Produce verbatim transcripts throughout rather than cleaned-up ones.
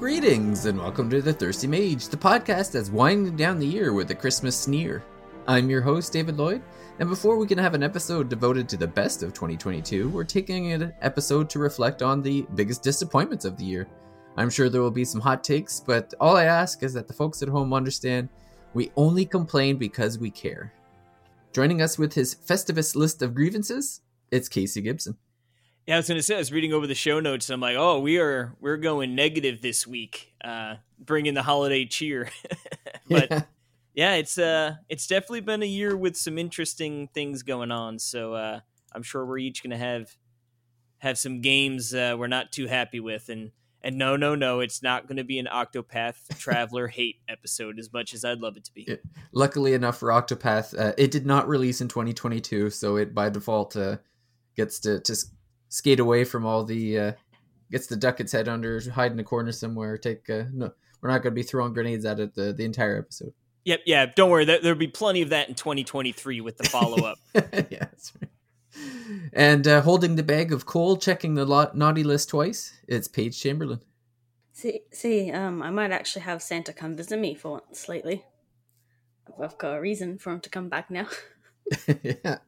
Greetings and welcome to The Thirsty Mage, the podcast that's winding down the year with a Christmas sneer. I'm your host, David Lloyd, and before we can have an episode devoted to the best of twenty twenty-two, we're taking an episode to reflect on the biggest disappointments of the year. I'm sure there will be some hot takes, but all I ask is that the folks at home understand we only complain because we care. Joining us with his Festivus list of grievances, it's Casey Gibson. Yeah, I was going to say, I was reading over the show notes, and I'm like, oh, we are, we're going negative this week, uh, bringing the holiday cheer. But yeah. yeah, it's uh, it's definitely been a year with some interesting things going on, so uh, I'm sure we're each going to have have some games uh, we're not too happy with, and, and no, no, no, it's not going to be an Octopath Traveler hate episode as much as I'd love it to be. It, luckily enough for Octopath, uh, it did not release in twenty twenty-two, so it by default uh, gets to... to skate away from all the uh gets the duck its head under, hide in a corner somewhere, take uh no we're not going to be throwing grenades at it the, the entire episode. Yep. Yeah, don't worry, there'll be plenty of that in twenty twenty-three with the follow-up. Yeah, that's right. And uh holding the bag of coal, checking the lot, naughty list twice, it's Paige Chamberlain. See see um I might actually have Santa come visit me for once lately. I've got a reason for him to come back now. Yeah.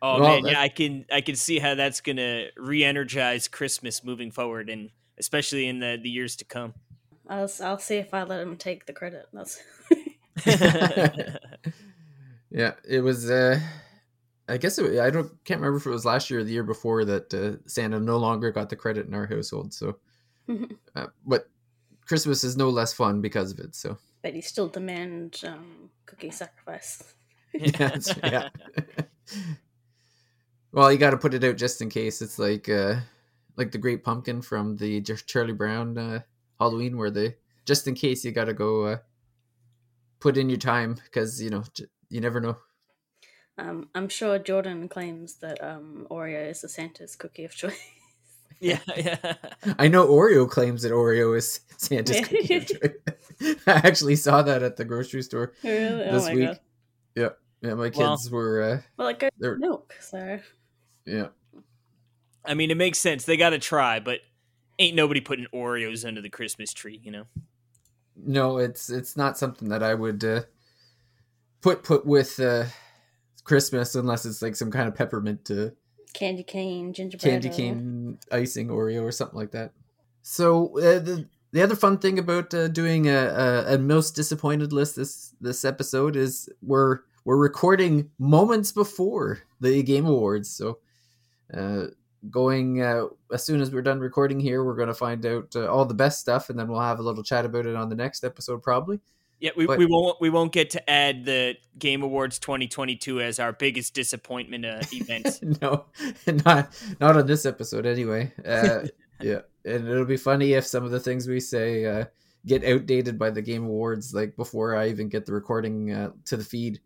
Oh, well, man, yeah, I can I can see how that's going to re-energize Christmas moving forward, and especially in the, the years to come. I'll I'll see if I let him take the credit. That's yeah, it was. Uh, I guess it, I don't can't remember if it was last year or the year before that uh, Santa no longer got the credit in our household. So, uh, but Christmas is no less fun because of it. So, but he still demands um, cookie sacrifice. Yeah. Yeah. Well, you got to put it out just in case. It's like uh, like the Great Pumpkin from the Charlie Brown uh, Halloween, where they just in case you got to go uh, put in your time because you know j- you never know. Um, I'm sure Jordan claims that um, Oreo is the Santa's cookie of choice. Yeah, yeah. I know Oreo claims that Oreo is Santa's cookie of choice. I actually saw that at the grocery store really? this oh my week. God. Yeah. Yeah, my kids well, were... Uh, well, it goes with milk, so... Yeah. I mean, it makes sense. They gotta try, but ain't nobody putting Oreos under the Christmas tree, you know? No, it's it's not something that I would uh, put put with uh, Christmas unless it's like some kind of peppermint... Uh, candy cane, gingerbread... Candy cane icing Oreo or something like that. So, uh, the... The other fun thing about uh, doing a, a, a most disappointed list this this episode is we're we're recording moments before the Game Awards. So, uh, going uh, as soon as we're done recording here, we're going to find out uh, all the best stuff, and then we'll have a little chat about it on the next episode, probably. Yeah, we but, we won't we won't get to add the Game Awards twenty twenty-two as our biggest disappointment uh, event. No, not not on this episode anyway. Uh, yeah. And it'll be funny if some of the things we say uh, get outdated by the Game Awards, like before I even get the recording uh, to the feed.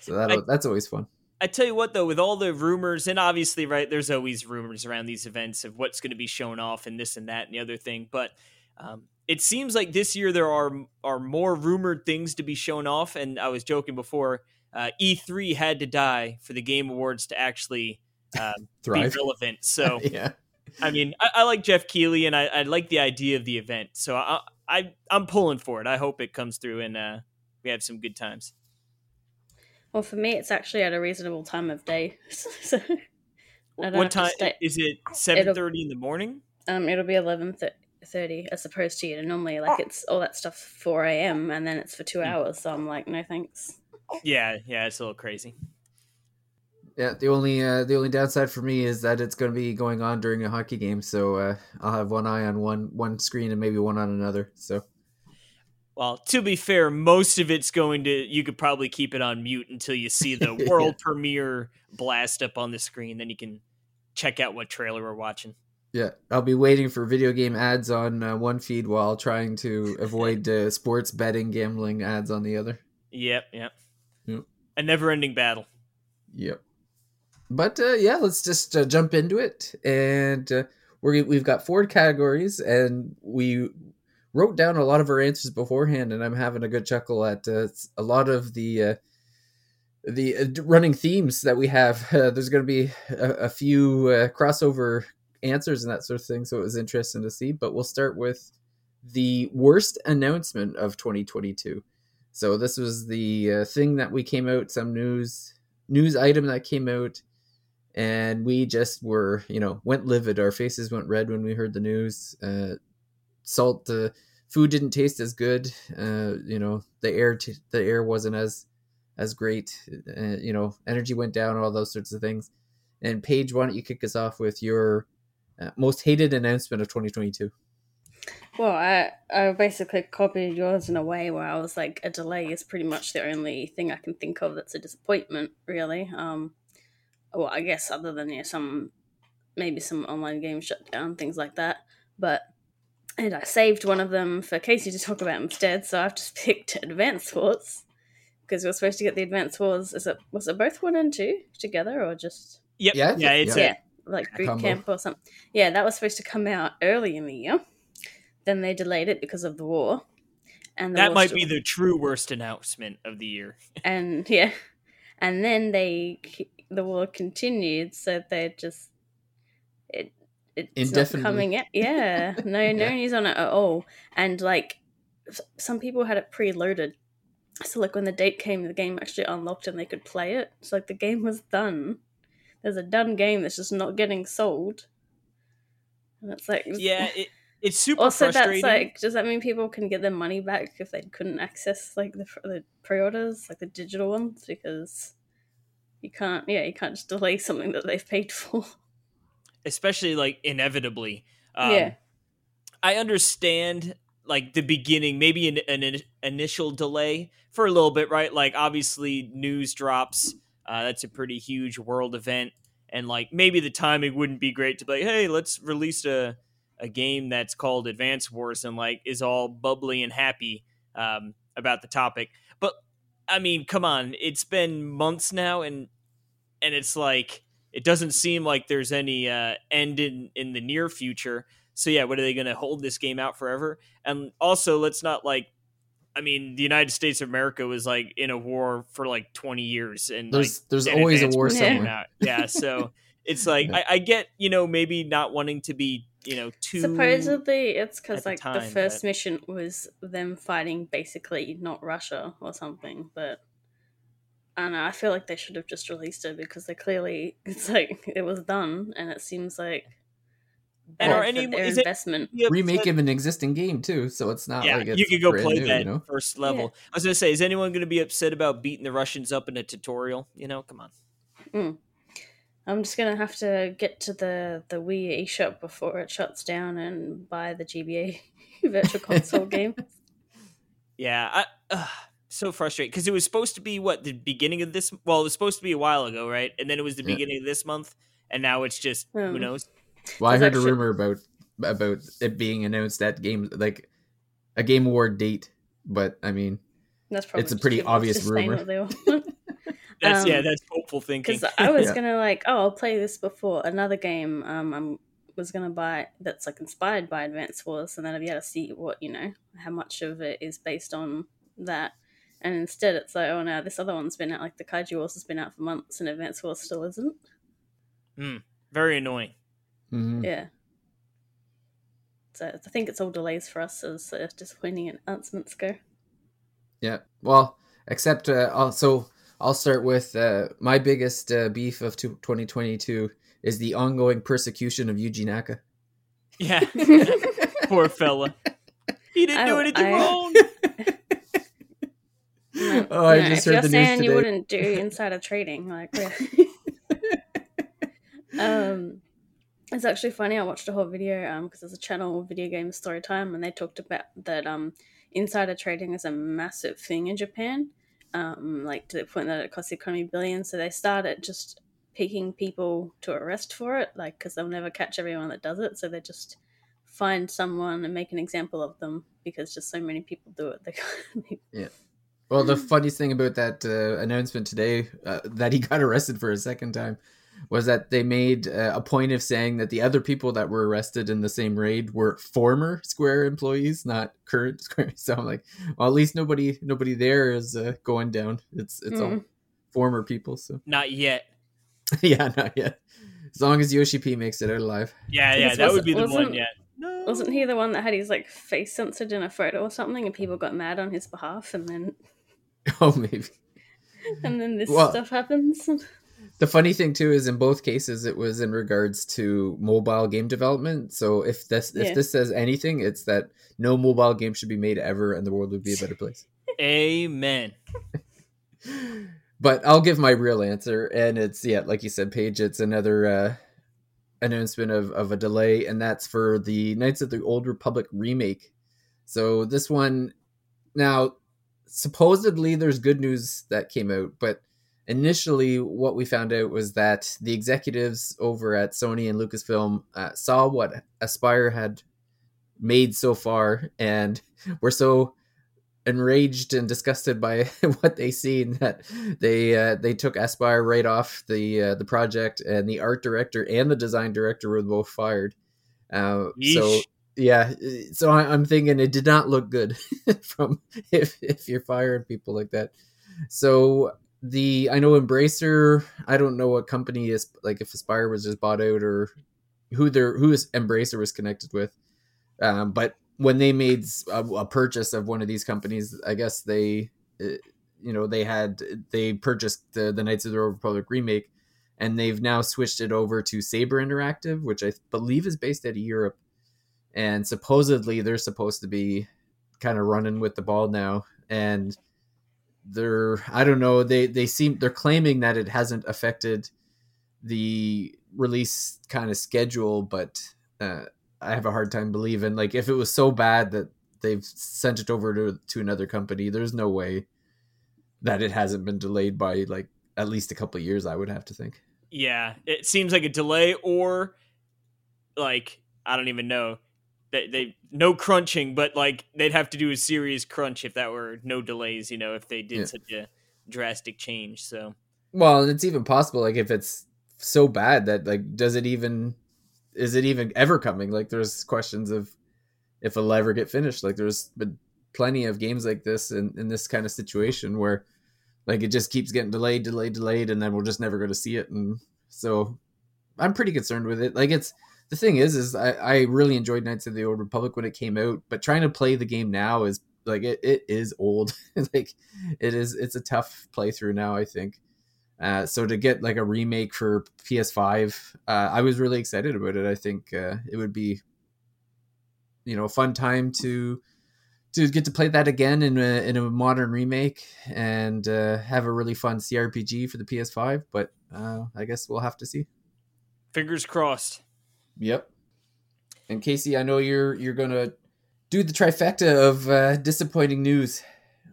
So that that's always fun. I tell you what, though, with all the rumors, and obviously, right, there's always rumors around these events of what's going to be shown off and this and that and the other thing. But um, it seems like this year there are are more rumored things to be shown off. And I was joking before, uh, E three had to die for the Game Awards to actually uh, be relevant. So yeah. I mean, I, I like Jeff Keighley, and I, I like the idea of the event, so I, I, I'm pulling for it. I hope it comes through, and uh, we have some good times. Well, for me, it's actually at a reasonable time of day. So what time is it? Seven thirty in the morning? Um, it'll be eleven thirty as opposed to you know, normally, like it's all that stuff four a m and then it's for two hours. So I'm like, no thanks. Yeah, yeah, it's a little crazy. Yeah, the only uh, the only downside for me is that it's going to be going on during a hockey game, so uh, I'll have one eye on one one screen and maybe one on another. So, well, to be fair, most of it's going to. You could probably keep it on mute until you see the world yeah. premiere blast up on the screen. Then you can check out what trailer we're watching. Yeah, I'll be waiting for video game ads on uh, one feed while trying to avoid uh, sports betting, gambling ads on the other. Yep, yep. Yep. A never-ending battle. Yep. But uh, yeah, let's just uh, jump into it, and uh, we're, we've got four categories, and we wrote down a lot of our answers beforehand, and I'm having a good chuckle at uh, a lot of the uh, the uh, running themes that we have. Uh, there's going to be a, a few uh, crossover answers and that sort of thing, so it was interesting to see, but we'll start with the worst announcement of twenty twenty-two. So this was the uh, thing that we came out, some news news item that came out, and we just were, you know, went livid. Our faces went red when we heard the news. Uh, salt, the uh, food didn't taste as good. Uh, you know, the air t- the air wasn't as as great. Uh, you know, energy went down, all those sorts of things. And Paige, why don't you kick us off with your uh, most hated announcement of twenty twenty-two? Well, I, I basically copied yours in a way where I was like, a delay is pretty much the only thing I can think of that's a disappointment, really. Um, well, I guess other than you know, some maybe some online game shutdown, things like that. But and I saved one of them for Casey to talk about instead, so I've just picked Advanced Wars because we were supposed to get the Advanced Wars. Is it was it both one and two together or just? Yep. Yeah, yeah, it's yeah. A, like boot combo. Camp or something. Yeah, that was supposed to come out early in the year. Then they delayed it because of the war. And the that war might still... be the true worst announcement of the year. And yeah, and then they the war continued, so they just it it's not coming out. Yeah, no, yeah. no news on it at all. And like some people had it preloaded, so like when the date came, the game actually unlocked and they could play it. So like the game was done. There's a done game that's just not getting sold. And it's like yeah. It... It's super also, frustrating. Also, that's like, does that mean people can get their money back if they couldn't access like the, the pre-orders, like the digital ones? Because you can't, yeah, you can't just delay something that they've paid for. Especially like inevitably. Um, yeah. I understand like the beginning, maybe an, an initial delay for a little bit, right? Like obviously news drops. Uh, that's a pretty huge world event. And like maybe the timing wouldn't be great to be like, hey, let's release a... a game that's called Advance Wars and like is all bubbly and happy um, about the topic. But I mean, come on, it's been months now and, and it's like, it doesn't seem like there's any uh, end in, in the near future. So yeah, what are they going to hold this game out forever? And also let's not like, I mean, the United States of America was like in a war for like twenty years and there's, like, there's always a war somewhere. Yeah. So it's like, I, I get, you know, maybe not wanting to be, you know, two supposedly it's because like the, time, the first but... mission was them fighting basically not Russia or something, but I don't know, I feel like they should have just released it because they clearly it's like it was done and it seems like and are any their is investment it, yeah, remake of an existing game too, so it's not yeah, like it's you could go play new, that you know? First level. Yeah. I was gonna say, is anyone gonna be upset about beating the Russians up in a tutorial? You know, come on. Mm. I'm just going to have to get to the, the Wii eShop before it shuts down and buy the G B A Virtual Console game. Yeah, I, uh, so frustrating. Because it was supposed to be, what, the beginning of this? Well, it was supposed to be a while ago, right? And then it was the yeah. beginning of this month, and now it's just, um, who knows? Well, I heard actually... a rumor about about it being announced at game, like, a Game Award date. But, I mean, that's probably it's a pretty obvious rumor. That's, um, yeah, that's hopeful thinking. Because I was yeah. going to like, oh, I'll play this before another game um, I was going to buy that's like inspired by Advanced Wars, and then I'd be able to see what, you know, how much of it is based on that. And instead it's like, oh, no, this other one's been out, like the Kaiju Wars has been out for months and Advanced Wars still isn't. Mm, very annoying. Mm-hmm. Yeah. So I think it's all delays for us as uh, disappointing announcements go. Yeah, well, except uh, also... I'll start with uh, my biggest uh, beef of twenty twenty-two is the ongoing persecution of Yuji Naka. Yeah. Poor fella. He didn't I, do anything I, wrong. No, oh, I no, just heard the news today. If you're saying you wouldn't do insider trading, like, um, it's actually funny. I watched a whole video um because there's a channel, Video Game Story Time, and they talked about that um insider trading is a massive thing in Japan. Um, like to the point that it costs the economy billions. So they started just picking people to arrest for it, like because they'll never catch everyone that does it. So they just find someone and make an example of them because just so many people do it. They can't... Yeah. Well, the funniest thing about that uh, announcement today uh, that he got arrested for a second time was that they made uh, a point of saying that the other people that were arrested in the same raid were former Square employees, not current Square. So I'm like, well, at least nobody nobody there is uh, going down. It's it's mm. all former people. So not yet. Yeah, not yet. As long as Yoshi P makes it out alive. Yeah, yeah, that would be the one. Yet No. Wasn't he the one that had his like face censored in a photo or something, and people got mad on his behalf, and then oh maybe, and then this well, stuff happens. The funny thing too is in both cases it was in regards to mobile game development. So if this if yeah. this says anything, it's that no mobile game should be made ever, and the world would be a better place. Amen. But I'll give my real answer, and it's yeah, like you said, Paige. It's another. Uh, announcement of, of a delay, and that's for the Knights of the Old Republic remake. So this one now, supposedly there's good news that came out, but initially what we found out was that the executives over at Sony and Lucasfilm uh, saw what Aspyr had made so far and were so enraged and disgusted by what they seen that they uh, they took Aspyr right off the uh, the project, and the art director and the design director were both fired. Uh, so yeah, so I, I'm thinking it did not look good from if if you're firing people like that. So the I know Embracer, I don't know what company is like if Aspyr was just bought out or who their who is Embracer was connected with, um, but. When they made a, a purchase of one of these companies, I guess they, uh, you know, they had, they purchased the, the Knights of the Old Republic remake, and they've now switched it over to Saber Interactive, which I believe is based out of Europe. And supposedly they're supposed to be kind of running with the ball now. And they're, I don't know, they, they seem, they're claiming that it hasn't affected the release kind of schedule, but, uh, I have a hard time believing like if it was so bad that they've sent it over to, to another company, there's no way that it hasn't been delayed by like at least a couple of years. I would have to think. Yeah. It seems like a delay or like, I don't even know they, they no crunching, but like they'd have to do a serious crunch if that were no delays, you know, if they did yeah. such a drastic change. So, well, it's even possible. Like if it's so bad that like, does it even, is it even ever coming? Like there's questions of if it'll ever get finished. Like there's been plenty of games like this in, in this kind of situation where like it just keeps getting delayed, delayed, delayed, and then we're just never going to see it. And so I'm pretty concerned with it. Like it's, the thing is, is I, I really enjoyed Knights of the Old Republic when it came out, but trying to play the game now is like, it, it is old. Like it is, it's a tough playthrough now, I think. Uh, so to get like a remake for P S five, uh, I was really excited about it. I think uh, it would be, you know, a fun time to to get to play that again in a, in a modern remake and uh, have a really fun C R P G for the P S five. But uh, I guess we'll have to see. Fingers crossed. Yep. And Casey, I know you're you're gonna do the trifecta of uh, disappointing news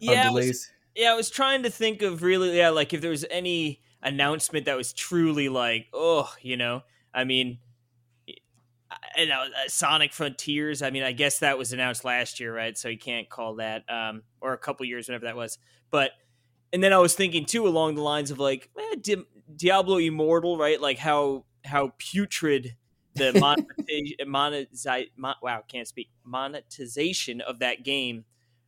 yeah, on delays. Yeah, I was trying to think of really, yeah, like if there was any announcement that was truly like, oh, you know, I mean, you know, Sonic Frontiers. I mean, I guess that was announced last year, right? So you can't call that, um, or a couple years, whenever that was. But, and then I was thinking too along the lines of like eh, Di- Diablo Immortal, right? Like how how putrid the monetization, monetize, mon- wow, can't speak monetization of that game.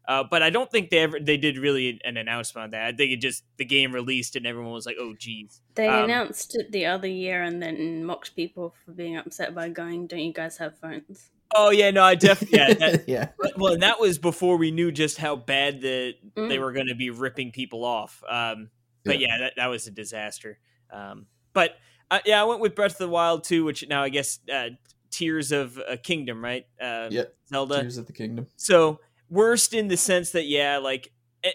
Uh, but I don't think they ever they did really an announcement on that. I think it just the game released and everyone was like, "Oh, geez." They um, announced it the other year and then mocked people for being upset by going, "Don't you guys have phones?" Oh yeah, no, I definitely yeah. That, yeah. But, well, and that was before we knew just how bad the mm. they were going to be ripping people off. Um, but yeah, yeah that, that was a disaster. Um, but uh, yeah, I went with Breath of the Wild too, which now I guess uh, Tears of a Kingdom, right? Uh, yeah, Zelda Tears of the Kingdom. So. Worst in the sense that, yeah, like,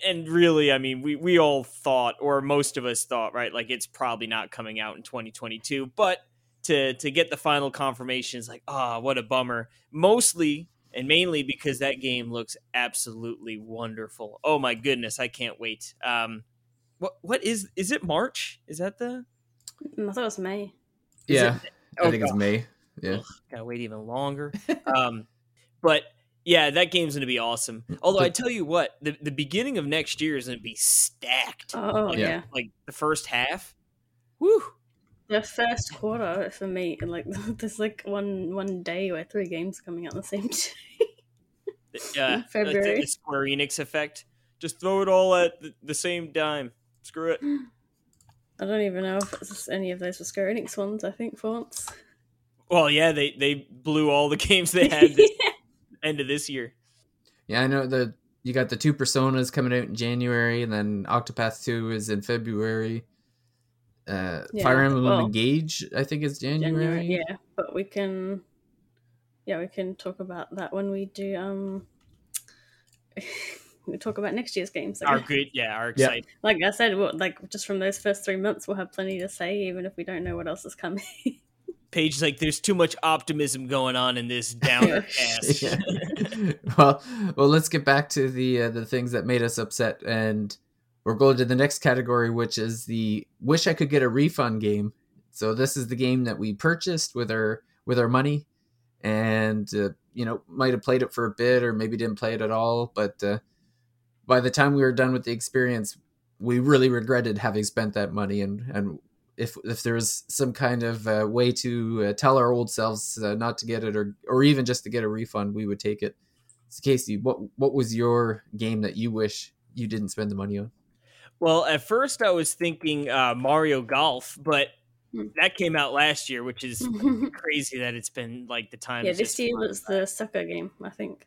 and really, I mean, we, we all thought, or most of us thought, right, like, it's probably not coming out in twenty twenty-two, but to to get the final confirmation is like, ah, oh, what a bummer. Mostly, and mainly because that game looks absolutely wonderful. Oh my goodness, I can't wait. Um, what What is, is it March? Is that the? I thought it was May. Yeah, it... oh, I think God. It's May. Yeah. Ugh, gotta wait even longer. um, But... yeah, that game's going to be awesome. Although I tell you what, the, the beginning of next year is going to be stacked. Oh, like, yeah. Like the first half. Woo. The first quarter for me, like there's like one one day where three games coming out the same day. uh, February. Like the, the Square Enix effect. Just throw it all at the, the same dime. Screw it. I don't even know if it's any of those were Square Enix ones, I think, for once. Well, yeah, they, they blew all the games they had this end of this year. Yeah, I know that you got the two Personas coming out in January, and then Octopath two is in February. Uh, yeah, Fire Emblem well, Engage, I think, is January. January. Yeah, but we can, yeah, we can talk about that when we do. Um, we talk about next year's games. Our good, yeah, our exciting. Yeah. Like I said, we'll, like just from those first three months, we'll have plenty to say, even if we don't know what else is coming. Paige's like, there's too much optimism going on in this downer cast. Yeah. Well, well, let's get back to the uh, the things that made us upset, and we're going to the next category, which is the Wish I Could Get a Refund game. So this is the game that we purchased with our with our money, and uh, you know, might have played it for a bit, or maybe didn't play it at all. But uh, by the time we were done with the experience, we really regretted having spent that money, and and. If if there was some kind of uh, way to uh, tell our old selves uh, not to get it, or or even just to get a refund, we would take it. So Casey, what what was your game that you wish you didn't spend the money on? Well, at first I was thinking uh, Mario Golf, but that came out last year, which is crazy that it's been like the time. Yeah, this year was the soccer game, I think.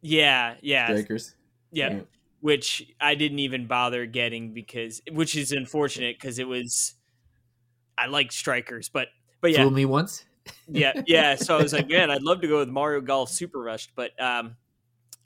Yeah, yeah. Strikers. Yeah. yeah. Which I didn't even bother getting because, which is unfortunate because it was, I like Strikers, but, but yeah. Fool me once? Yeah. Yeah. So I was like, man, I'd love to go with Mario Golf Super Rush, but, um,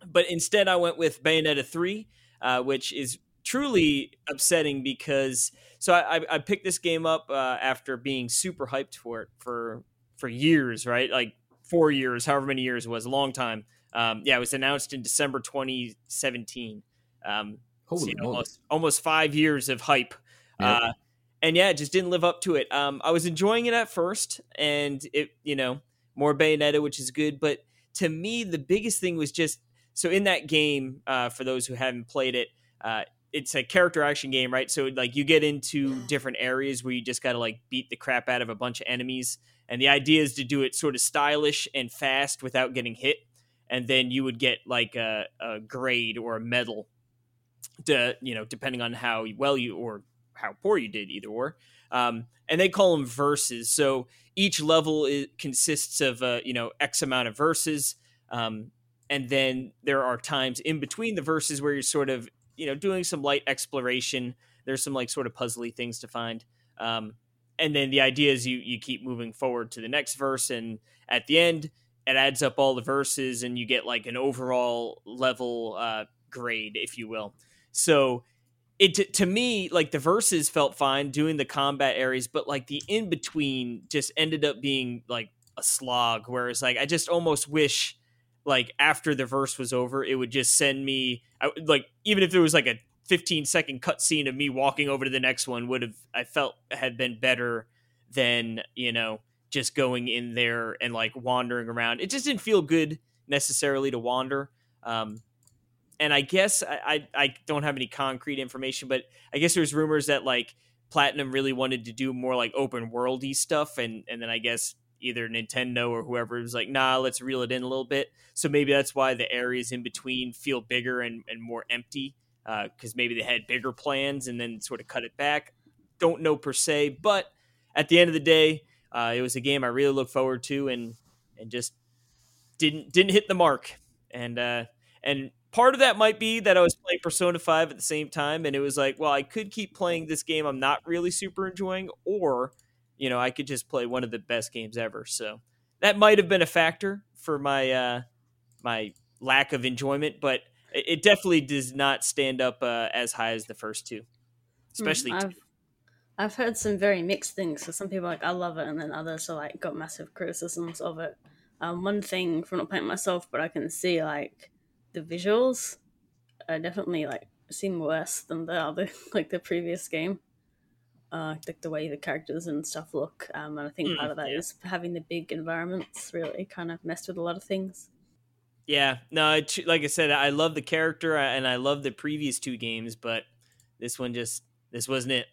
but instead I went with Bayonetta three, uh, which is truly upsetting because, so I, I picked this game up, uh, after being super hyped for it for, for years, right? Like four years, however many years it was, a long time. Um, yeah, it was announced in December twenty seventeen. Um, so, you know, almost, almost five years of hype. Yeah. Uh, and yeah, it just didn't live up to it. Um, I was enjoying it at first and it, you know, more Bayonetta, which is good. But to me, the biggest thing was just, so in that game, uh, for those who haven't played it, uh, it's a character action game, right? So like you get into different areas where you just got to like beat the crap out of a bunch of enemies. And the idea is to do it sort of stylish and fast without getting hit. And then you would get like a, a grade or a medal. To, you know, depending on how well you or how poor you did, either or. Um, and they call them verses. So each level is, consists of, uh, you know, X amount of verses. Um, and then there are times in between the verses where you're sort of, you know, doing some light exploration. There's some like sort of puzzly things to find. Um, and then the idea is you, you keep moving forward to the next verse. And at the end, it adds up all the verses and you get like an overall level uh, grade, if you will. So it to, to me, like the verses felt fine doing the combat areas, but like the in between just ended up being like a slog. Whereas like I just almost wish like after the verse was over, it would just send me I, like even if there was like a fifteen second cutscene of me walking over to the next one would have I felt had been better than, you know, just going in there and like wandering around. It just didn't feel good necessarily to wander. Um, And I guess I, I, I don't have any concrete information, but I guess there's rumors that like Platinum really wanted to do more like open worldy stuff. And, and then I guess either Nintendo or whoever was like, nah, let's reel it in a little bit. So maybe that's why the areas in between feel bigger and, and more empty because uh, maybe they had bigger plans and then sort of cut it back. Don't know per se, but at the end of the day, uh, it was a game I really looked forward to and, and just didn't, didn't hit the mark. And, uh, and, part of that might be that I was playing Persona five at the same time, and it was like, well, I could keep playing this game I'm not really super enjoying, or, you know, I could just play one of the best games ever. So that might have been a factor for my uh, my lack of enjoyment, but it definitely does not stand up uh, as high as the first two, especially mm, I've, two. I've heard some very mixed things. So some people are like, I love it, and then others are like, got massive criticisms of it. Um, one thing from not playing myself, but I can see like, the visuals are definitely like seem worse than the other, like the previous game. Uh, like the way the characters and stuff look, um, and I think mm, part of that yeah. is having the big environments really kind of messed with a lot of things. Yeah, no, I, like I said, I love the character and I love the previous two games, but this one just this wasn't it.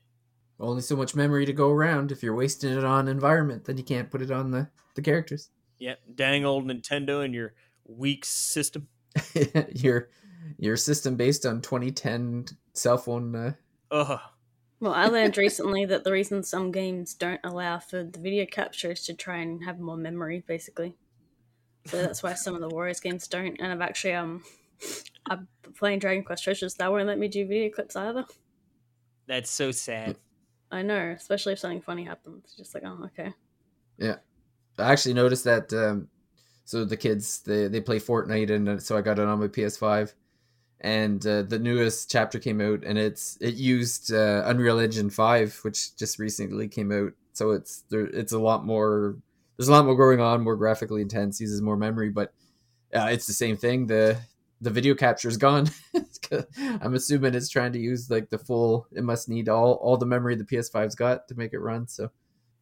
Only so much memory to go around. If you're wasting it on environment, then you can't put it on the the characters. Yep, yeah, dang old Nintendo and your weak system. your your system based on twenty ten cell phone uh, Well, I learned recently that the reason some games don't allow for the video capture is to try and have more memory, basically. So that's why some of the Warriors games don't. And I've actually, um, I'm playing Dragon Quest Treasures. They won't let me do video clips either. That's so sad. I know, especially if something funny happens. It's just like, oh, okay. Yeah. I actually noticed that, um, so the kids, they, they play Fortnite, and so I got it on my P S five. And uh, the newest chapter came out, and it's it used uh, Unreal Engine five, which just recently came out. So it's there, it's a lot more. There's a lot more going on, more graphically intense, uses more memory, but uh, it's the same thing. the The video capture is gone. I'm assuming it's trying to use like the full. It must need all all the memory the P S five's got to make it run. So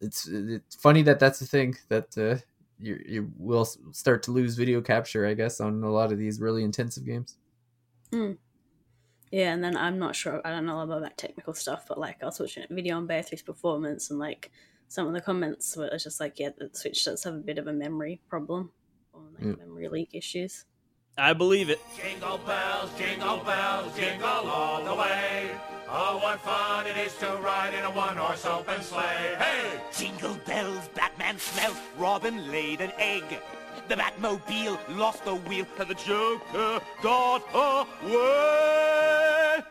it's it's funny that that's the thing that uh, you you will start to lose video capture, I guess, on a lot of these really intensive games. Mm. Yeah, and then I'm not sure, I don't know about that technical stuff, but like I was watching a video on Beatrice's performance, and like some of the comments were just like, yeah, the Switch does have a bit of a memory problem, or like mm. memory leak issues. I believe it. Jingle bells, jingle bells, jingle all the way. Oh, what fun it is to ride in a one-horse open sleigh. Hey! Jingle bells, Batman smelt, Robin laid an egg. The Batmobile lost the wheel, and the Joker got away.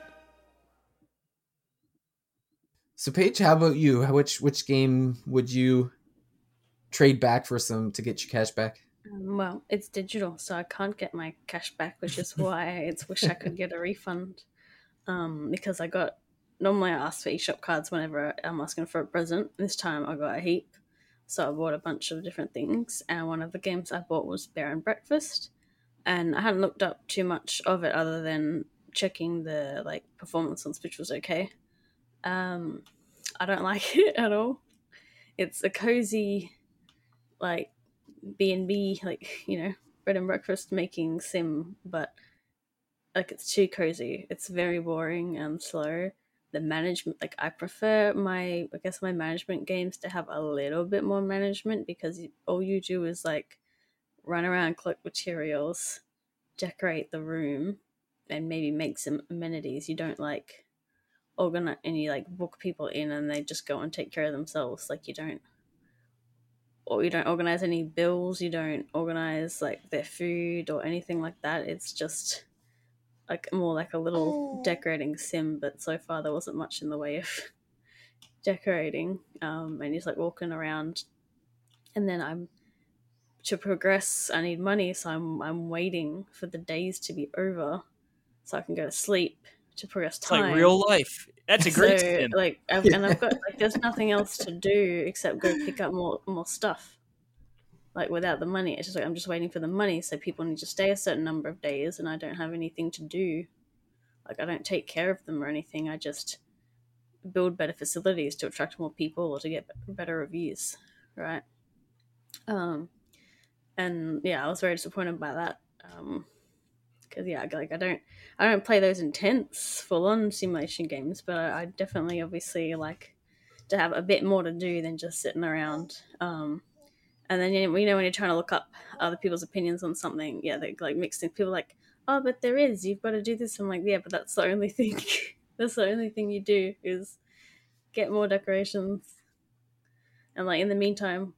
So, Paige, how about you? Which which game would you trade back for some to get your cash back? Um, well, it's digital, so I can't get my cash back, which is why it's wish I could get a refund. Um, because I got normally I ask for eShop cards whenever I'm asking for a present. This time I got a heap. So I bought a bunch of different things, and one of the games I bought was Bear and Breakfast, and I hadn't looked up too much of it other than checking the like performance on Switch was okay. Um, I don't like it at all. It's a cozy, like B and B, like you know, bread and breakfast making sim, but like it's too cozy. It's very boring and slow. The management, like I prefer my, I guess my management games to have a little bit more management, because all you do is like run around, collect materials, decorate the room, and maybe make some amenities. You don't like organize and you like book people in and they just go and take care of themselves. Like you don't, or you don't organize any bills. You don't organize like their food or anything like that. It's just like more like a little oh. decorating sim, but so far there wasn't much in the way of decorating. Um, and he's like walking around, and then I'm to progress. I need money, so I'm I'm waiting for the days to be over, so I can go to sleep to progress time. It's like real life. That's a great so, sim. Like, I've, and I've got like there's nothing else to do except go pick up more more stuff. Like without the money, it's just like I'm just waiting for the money. So people need to stay a certain number of days, and I don't have anything to do. Like I don't take care of them or anything. I just build better facilities to attract more people or to get better reviews, right? Um, and yeah, I was very disappointed by that. Um, because yeah, like I don't, I don't play those intense, full-on simulation games, but I, I definitely, obviously, like to have a bit more to do than just sitting around. Um. And then, you know, when you're trying to look up other people's opinions on something, yeah, they like mix things. People are like, oh, but there is, you've got to do this. I'm like, yeah, but that's the only thing. That's the only thing you do is get more decorations. And like, in the meantime,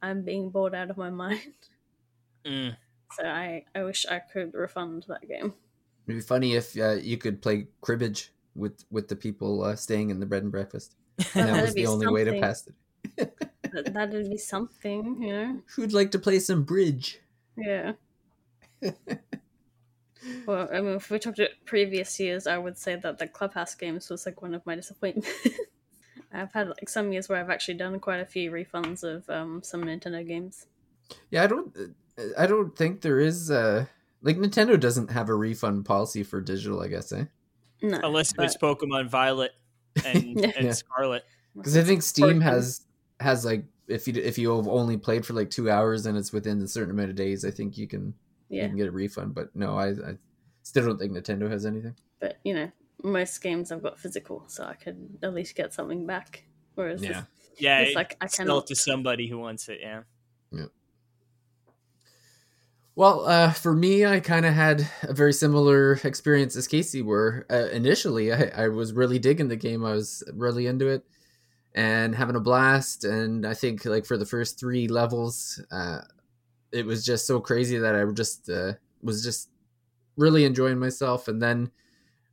I'm being bored out of my mind. Mm. So I, I wish I could refund that game. It'd be funny if uh, you could play cribbage with, with the people uh, staying in the bread and breakfast. And that was the only something. way to pass it. That'd be something, you know. Who'd like to play some bridge? Yeah. Well, I mean, if we talked about previous years, I would say that the Clubhouse games was like one of my disappointments. I've had like some years where I've actually done quite a few refunds of um, some Nintendo games. Yeah, I don't, I don't think there is a like Nintendo doesn't have a refund policy for digital, I guess, eh? No, unless but... it's Pokemon Violet and, yeah. and Scarlet. Because I think Steam has. has like if you if you've only played for like two hours and it's within a certain amount of days, I think you can yeah. you can get a refund. But no, I, I still don't think Nintendo has anything. But you know, most games I've got physical, so I could at least get something back. Whereas yeah, this, yeah, it's like I cannot sell to somebody who wants it. Yeah, yeah. Well, uh, for me, I kind of had a very similar experience as Casey were. Uh, initially, I, I was really digging the game. I was really into it and having a blast. And I think like for the first three levels, uh, it was just so crazy that I just uh, was just really enjoying myself. And then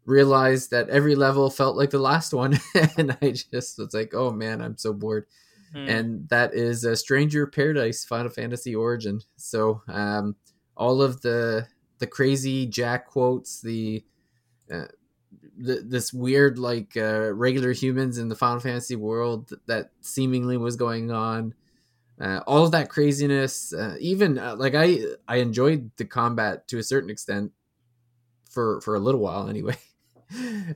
realized that every level felt like the last one. And I just was like, oh, man, I'm so bored. Mm. And that is a Stranger Paradise Final Fantasy Origin. So um, all of the the crazy Jack quotes, the, uh, the this weird like uh, regular humans in the Final Fantasy world that, that seemingly was going on, uh, all of that craziness. Uh, even uh, like I I enjoyed the combat to a certain extent for for a little while anyway.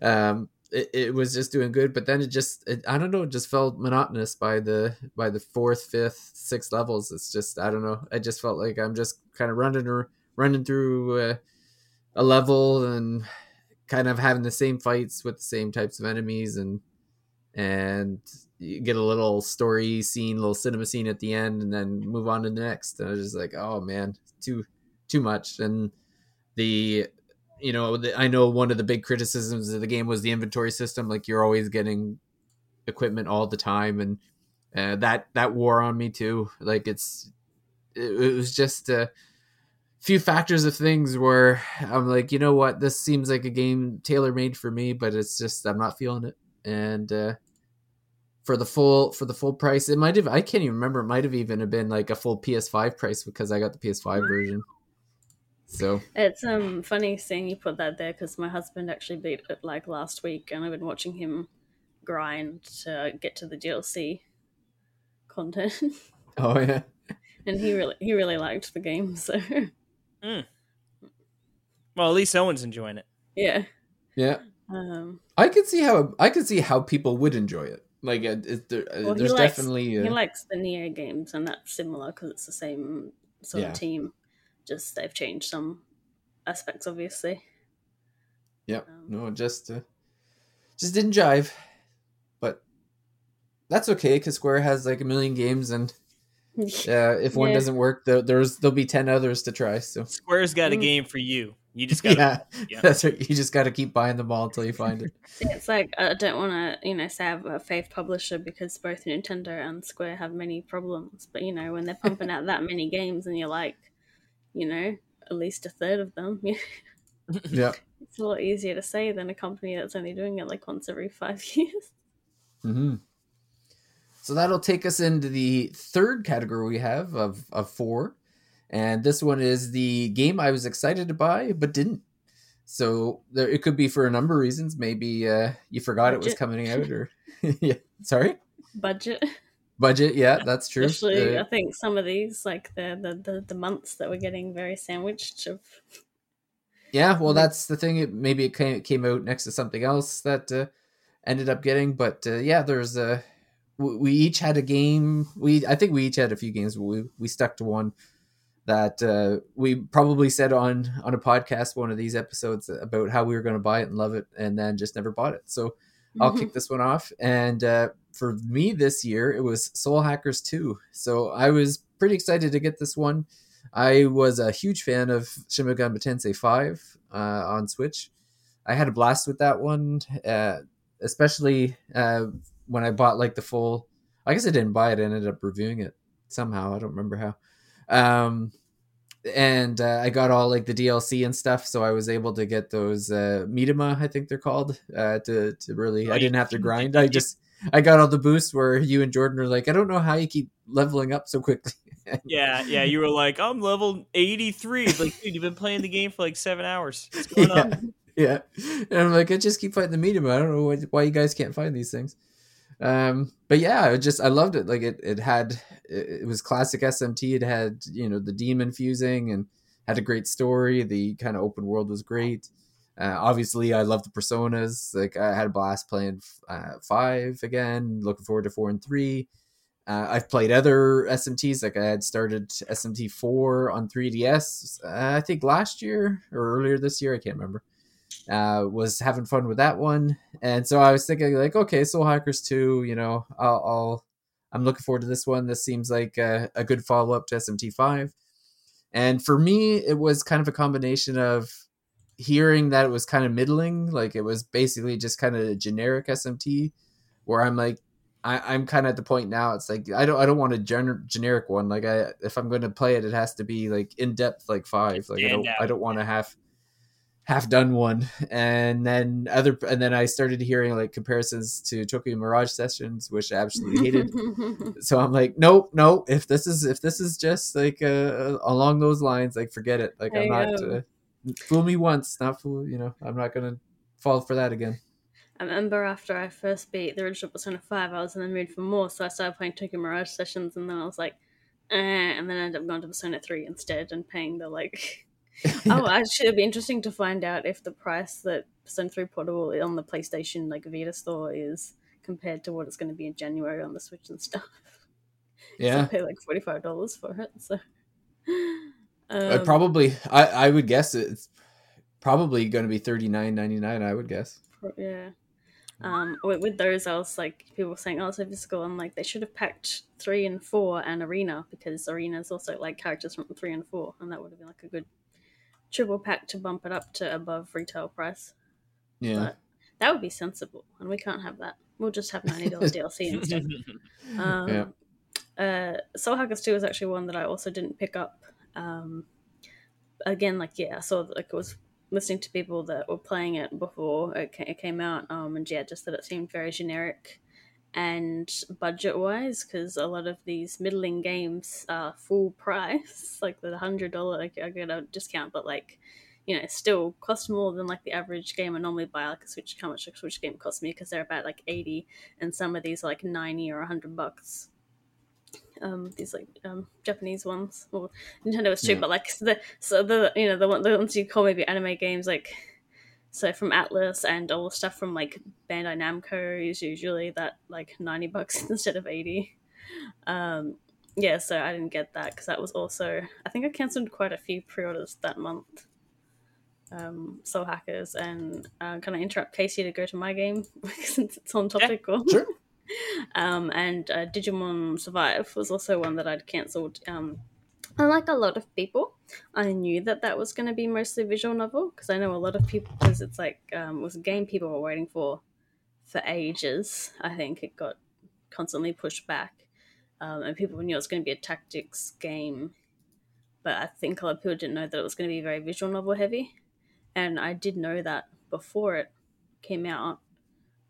um, It, it was just doing good, but then it just, it, I don't know, it just felt monotonous by the, by the fourth, fifth, sixth levels. It's just, I don't know. I just felt like I'm just kind of running or running through uh, a level and kind of having the same fights with the same types of enemies, and, and you get a little story scene, little cinema scene at the end, and then move on to the next. And I was just like, oh man, too, too much. And the, You know, I know one of the big criticisms of the game was the inventory system. Like, you're always getting equipment all the time, and uh, that that wore on me too. Like, it's it, it was just a few factors of things where I'm like, you know what, this seems like a game tailor made for me, but it's just I'm not feeling it. And uh, for the full for the full price, it might have I can't even remember. It might have even been like a full P S five price because I got the P S five version. So it's um funny seeing you put that there, because my husband actually beat it like last week, and I've been watching him grind to get to the D L C content. Oh yeah, and he really he really liked the game. So, mm. Well, at least someone's enjoying it. Yeah, yeah. Um, I could see how I could see how people would enjoy it. Like, uh, it, there, uh, well, there's he likes, definitely uh... he likes the Neo games, and that's similar because it's the same sort yeah. of team. Just they've changed some aspects, obviously. Yeah, um, no, just uh, just didn't jive, but that's okay because Square has like a million games, and uh, if yeah. one doesn't work, there, there's there'll be ten others to try. So Square's got a game for you. You just gotta, yeah, yeah. That's right. You just got to keep buying them all until you find it. It's like I don't want to, you know, say I have a fave publisher because both Nintendo and Square have many problems. But you know, when they're pumping out that many games, and you're like, you know, at least a third of them. Yeah. It's a lot easier to say than a company that's only doing it like once every five years. Mm-hmm. So that'll take us into the third category we have of, of four. And this one is the game I was excited to buy, but didn't. So there, it could be for a number of reasons. Maybe uh, you forgot Budget. It was coming out, or yeah, sorry. Budget. Budget, yeah, that's true. Especially, uh, I think some of these, like the, the, the, the months that we're getting very sandwiched. Of... Yeah, well, that's the thing. It, maybe it came, it came out next to something else that uh, ended up getting. But uh, yeah, there's a. We, we each had a game. We I think we each had a few games. But we we stuck to one that uh, we probably said on on a podcast, one of these episodes, about how we were going to buy it and love it, and then just never bought it. So I'll mm-hmm. kick this one off. And uh, for me this year, it was Soul Hackers two. So I was pretty excited to get this one. I was a huge fan of Shin Megami Tensei five uh, on Switch. I had a blast with that one, uh, especially uh, when I bought like the full... I guess I didn't buy it. I ended up reviewing it somehow. I don't remember how. Um, and uh, I got all like the D L C and stuff, so I was able to get those uh, Midima, I think they're called, uh, to to really... I didn't have to grind. I just... I got all the boosts where you and Jordan are like, I don't know how you keep leveling up so quickly. yeah, yeah. You were like, I'm level eighty-three. Like, dude, you've been playing the game for like seven hours. What's going yeah, on? Yeah. And I'm like, I just keep fighting the Midima. I don't know why you guys can't find these things. Um, but yeah, I just, I loved it. Like it, it had, it was classic S M T. It had, you know, the demon fusing and had a great story. The kind of open world was great. Uh, obviously, I love the personas. Like I had a blast playing uh, five again. Looking forward to four and three. Uh, I've played other S M Ts. Like I had started S M T four on three D S. Uh, I think last year or earlier this year. I can't remember. Uh, was having fun with that one, and so I was thinking like, okay, Soul Hackers two. You know, I'll, I'll I'm looking forward to this one. This seems like a, a good follow up to S M T five. And for me, it was kind of a combination of hearing that it was kind of middling, like it was basically just kind of a generic S M T, where I'm like, I, I'm kind of at the point now. It's like I don't, I don't want a gener- generic one. Like I, if I'm going to play it, it has to be like in depth, like five. Like I don't, I don't want to have half done one. And then other, and then I started hearing like comparisons to Tokyo Mirage Sessions, which I absolutely hated. So I'm like, nope, no, if this is, if this is just like uh, along those lines, like forget it. Like there I'm not uh, fool me once, not fool, you know, I'm not going to fall for that again. I remember after I first beat the original Persona five, I was in the mood for more. So I started playing Tokyo Mirage Sessions, and then I was like, eh, and then I ended up going to Persona three instead and paying the like, oh, actually, it'd be interesting to find out if the price that Persona three Portable on the PlayStation, like Vita store, is compared to what it's going to be in January on the Switch and stuff. Yeah, I pay like forty-five dollars for it. So um, I probably, I, I would guess it's probably going to be thirty-nine ninety-nine. I would guess. Yeah. Um, with, with those, I was like, people were saying, "Oh, it's so physical." I'm like, they should have packed three and four and Arena, because Arena is also like characters from three and four, and that would have been like a good triple pack to bump it up to above retail price. Yeah, but that would be sensible, and we can't have that. We'll just have ninety dollars D L C instead. Um, yeah. uh, Soul Hackers two is actually one that I also didn't pick up. Um, again, like yeah, I saw that, like it was. Listening to people that were playing it before it came out, um, and yeah, just that it seemed very generic and budget-wise, because a lot of these middling games are full price, like the one hundred dollars, like, I get a discount, but like, you know, still cost more than like the average game I normally buy, like a Switch, how much a Switch game costs me, because they're about like eighty, and some of these are like ninety or one hundred bucks. Um, these like um, Japanese ones, or well, Nintendo was too, yeah. But like so the so the you know the, one, the ones you call maybe anime games, like so from Atlus and all the stuff from like Bandai Namco is usually that like ninety bucks instead of eighty. Um, yeah, so I didn't get that because that was also I think I cancelled quite a few pre-orders that month. Um, Soul Hackers and uh, can I interrupt Casey to go to my game since it's on topic? Yeah, or... Sure. Um, and uh, Digimon Survive was also one that I'd cancelled. Um, unlike a lot of people, I knew that that was going to be mostly visual novel, because I know a lot of people, because it's like um, it was a game people were waiting for for ages. I think it got constantly pushed back, um, and people knew it was going to be a tactics game, but I think a lot of people didn't know that it was going to be very visual novel heavy, and I did know that before it came out.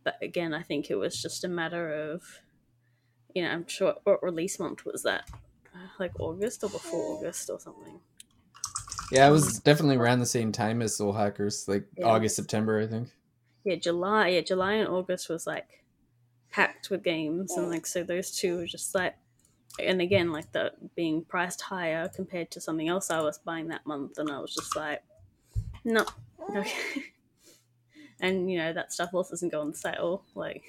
But again, I think it was just a matter of, you know, I'm sure what release month was that? Like August or before August or something? Yeah, it was definitely around the same time as Soul Hackers, like yeah. August, September, I think. Yeah, July. Yeah, July and August was like packed with games. And like, so those two were just like, and again, like the being priced higher compared to something else I was buying that month. And I was just like, no, okay. And, you know, that stuff also doesn't go on sale. Like,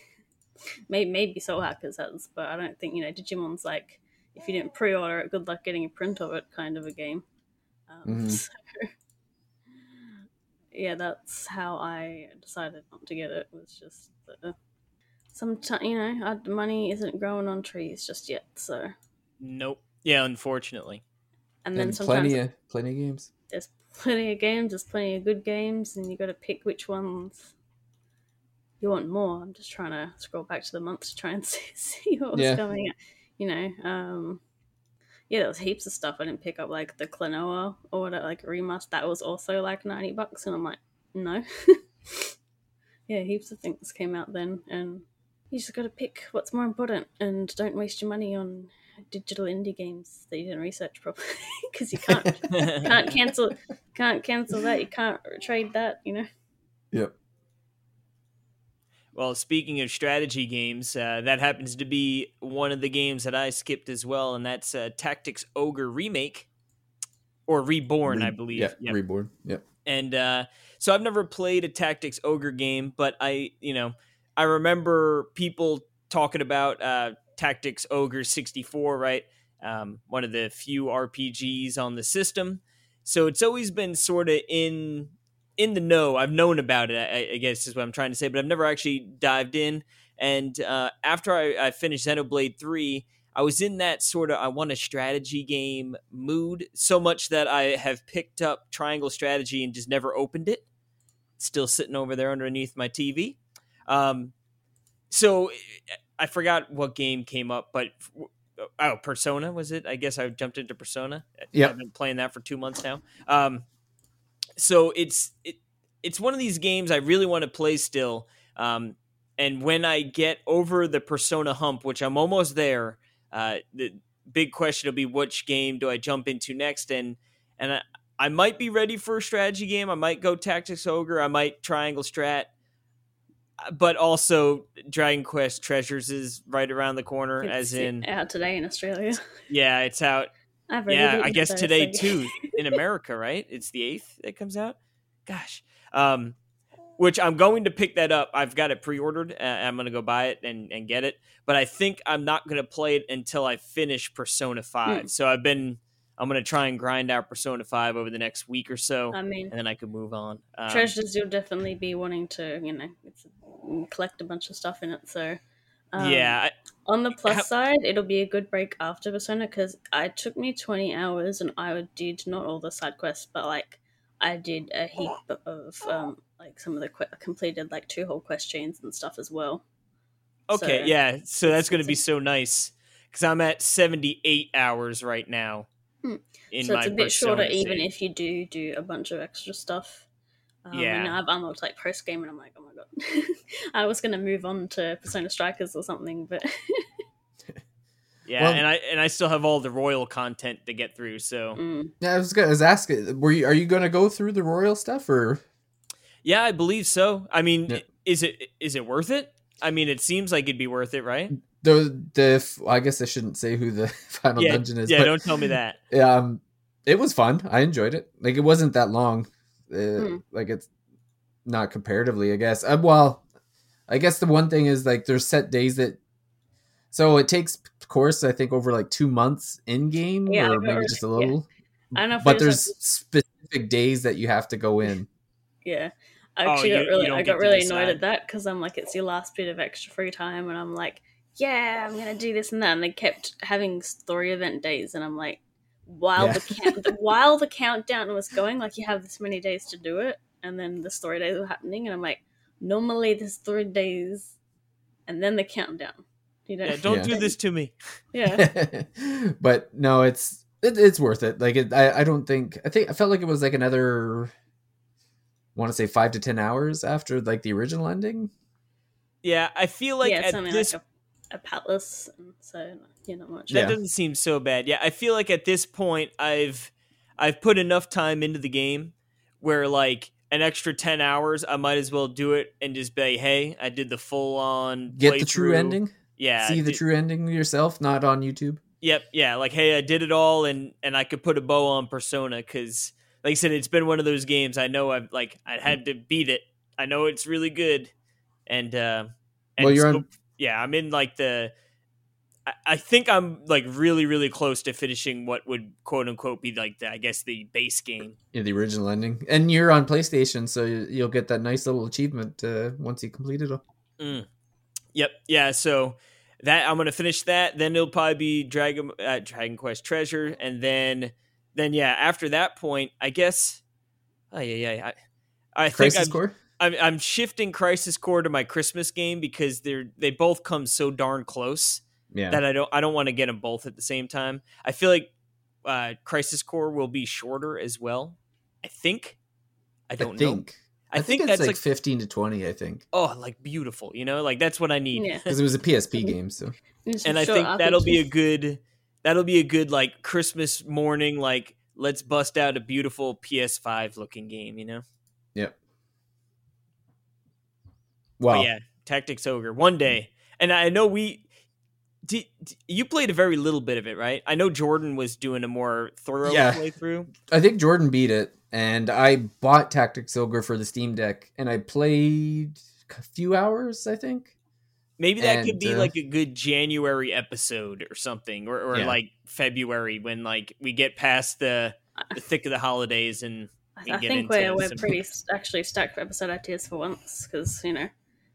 maybe, maybe Soul Hackers has, but I don't think, you know, Digimon's like, if you didn't pre-order it, good luck getting a print of it kind of a game. Um, mm-hmm. So, yeah, that's how I decided not to get it. It was just, uh, sometimes, you know, our money isn't growing on trees just yet, so. Nope. Yeah, unfortunately. And then and sometimes... Plenty of, plenty of games. There's plenty of games, there's plenty of good games, and you got to pick which ones you want more. I'm just trying to scroll back to the month to try and see, see what was yeah. coming out. You know, um, yeah, there was heaps of stuff I didn't pick up, like the Klonoa order, like remaster, that was also like ninety bucks, and I'm like, no. Yeah, heaps of things came out then, and you just got to pick what's more important, and don't waste your money on digital indie games that you didn't research properly, because you can't can't cancel can't cancel that, you can't trade that, you know. Yep. Well, speaking of strategy games, uh, that happens to be one of the games that I skipped as well, and that's uh, Tactics Ogre Remake or Reborn, Re- I believe. Yeah, yep. Reborn. Yep. And uh, so I've never played a Tactics Ogre game, but I, you know, I remember people talking about. Uh, Tactics Ogre sixty-four, right? Um, one of the few R P Gs on the system. So it's always been sort of in in the know. I've known about it, I, I guess is what I'm trying to say, but I've never actually dived in. And uh, after I, I finished Xenoblade three, I was in that sort of I want a strategy game mood so much that I have picked up Triangle Strategy and just never opened it. It's still sitting over there underneath my T V. Um, so I forgot what game came up, but oh, Persona was it? I guess I jumped into Persona. Yeah, I've been playing that for two months now. Um, so it's it, it's one of these games I really want to play still. Um, and when I get over the Persona hump, which I'm almost there, uh, the big question will be which game do I jump into next? And and I, I might be ready for a strategy game. I might go Tactics Ogre. I might Triangle Strat. But also, Dragon Quest Treasures is right around the corner, it's as in out today in Australia. Yeah, it's out. I've yeah, I guess today too in America, right? It's the eighth that comes out. Gosh, um, which I'm going to pick that up. I've got it pre-ordered. Uh, I'm going to go buy it and, and get it. But I think I'm not going to play it until I finish Persona Five. Mm. So I've been. I'm going to try and grind out Persona five over the next week or so, I mean, and then I could move on. Um, Treasures, you'll definitely be wanting to, you know, it's, collect a bunch of stuff in it. So, um, yeah. I, on the plus I, side, it'll be a good break after Persona because it took me twenty hours and I did not all the side quests, but, like, I did a heap of, um, like, some of the qu- completed, like, two whole quest chains and stuff as well. Okay, so, yeah. So that's going to be so nice because I'm at seventy-eight hours right now. In so it's a bit shorter, even if you do do a bunch of extra stuff. Um, yeah, and I've unlocked like post game, and I'm like, oh my god, I was gonna move on to Persona Strikers or something, but yeah, well, and I and I still have all the Royal content to get through. So mm. yeah, I was gonna I was asking, were you are you gonna go through the Royal stuff or? Yeah, I believe so. I mean, yeah. is it is it worth it? I mean, it seems like it'd be worth it, right? The, the well, I guess I shouldn't say who the final yeah, dungeon is. Yeah, but, don't tell me that. Um, it was fun. I enjoyed it. Like it wasn't that long. Uh, mm. Like it's not comparatively, I guess. Um, well, I guess the one thing is like there's set days that. So it takes course I think over like two months in game yeah, or maybe just a little. Yeah. I don't know. If but there's like... specific days that you have to go in. Yeah. I actually oh, got you, really you I got really annoyed at that because I'm like it's your last bit of extra free time and I'm like. Yeah, I'm gonna do this and that, and they kept having story event days, and I'm like, while yeah. the count, the, while the countdown was going, like you have this many days to do it, and then the story days were happening, and I'm like, normally the story days, and then the countdown. You know, yeah, don't yeah. do this to me. Yeah, but no, it's it, it's worth it. Like it, I, I don't think I think I felt like it was like another, I want to say five to ten hours after like the original ending. Yeah, I feel like yeah, at this. Like a- a palace, and so you're not much. That yeah. doesn't seem so bad. Yeah, I feel like at this point I've I've put enough time into the game where like an extra ten hours I might as well do it and just be hey, I did the full on get the true ending. Yeah. See the true ending yourself, not on YouTube. Yep, yeah. Like hey, I did it all and and I could put a bow on Persona because like I said, it's been one of those games I know I've like I had to beat it. I know it's really good. And uh and well, you're so- on Yeah, I'm in like the, I, I think I'm like really, really close to finishing what would quote unquote be like, the, I guess the base game. Yeah, the original ending. And you're on PlayStation, so you'll get that nice little achievement uh, once you complete it all. Mm. Yep. Yeah, so that I'm going to finish that. Then it'll probably be Dragon uh, Dragon Quest Treasure. And then, then yeah, after that point, I guess, oh yeah, yeah. I, I Crisis think Core? I'm I'm shifting Crisis Core to my Christmas game because they're they both come so darn close yeah. that I don't I don't want to get them both at the same time. I feel like uh, Crisis Core will be shorter as well. I think I don't I think. know. I, I think, think that's like, like fifteen to twenty. I think. Oh, like beautiful, you know, like that's what I need because yeah. it was a P S P game. So and I think that'll be a good that'll be a good like Christmas morning. Like let's bust out a beautiful P S five looking game, you know. Yeah. Wow. But yeah, Tactics Ogre. One day. And I know we... Did, did, you played a very little bit of it, right? I know Jordan was doing a more thorough yeah. playthrough. I think Jordan beat it, and I bought Tactics Ogre for the Steam Deck, and I played a few hours, I think. Maybe that and, could be uh, like a good January episode or something, or, or yeah. like February when like we get past the, the thick of the holidays and... We I think we're, we're pretty actually stacked for episode ideas for once because, you know...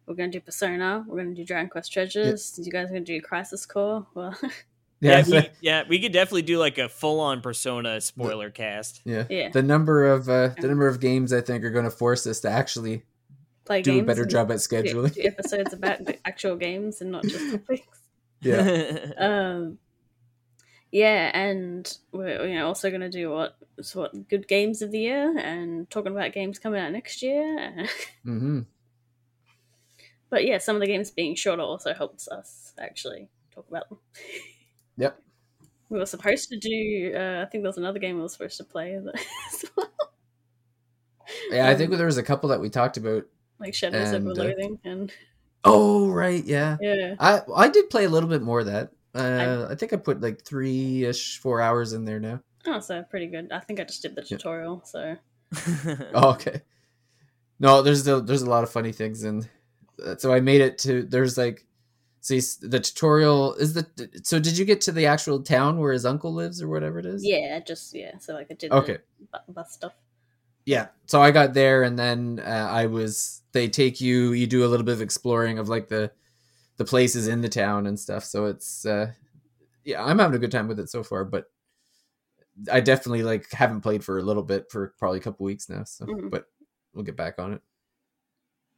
We're going to do Persona. We're going to do Dragon Quest Treasures. Yep. You guys are going to do Crisis Core. Well, Yeah, yeah, we, yeah, we could definitely do like a full-on Persona spoiler the, cast. Yeah. yeah, the number of uh, the number of games I think are going to force us to actually Play do a better job at scheduling do episodes about actual games and not just topics. Yeah, um, yeah, and we're you know also going to do what so what good games of the year and talking about games coming out next year. Mm-hmm. But yeah, some of the games being shorter also helps us actually talk about them. Yep. We were supposed to do, uh, I think there was another game we were supposed to play as well. Yeah, I think um, there was a couple that we talked about. Like Shadows and, of Loathing. Uh, and... Oh, right, yeah. Yeah. I I did play a little bit more of that. Uh, I... I think I put like three-ish, four hours in there now. Oh, so pretty good. I think I just did the tutorial, yeah. so. Oh, okay. No, there's a, there's a lot of funny things in. So I made it to, there's like, so the tutorial is the. So did you get to the actual town where his uncle lives or whatever it is? Yeah, just yeah. So like I did okay. the bus stuff. Yeah, so I got there and then uh, I was. They take you. You do a little bit of exploring of like the, the places in the town and stuff. So it's uh, yeah, I'm having a good time with it so far. But I definitely like haven't played for a little bit for probably a couple weeks now. So mm-hmm. but we'll get back on it.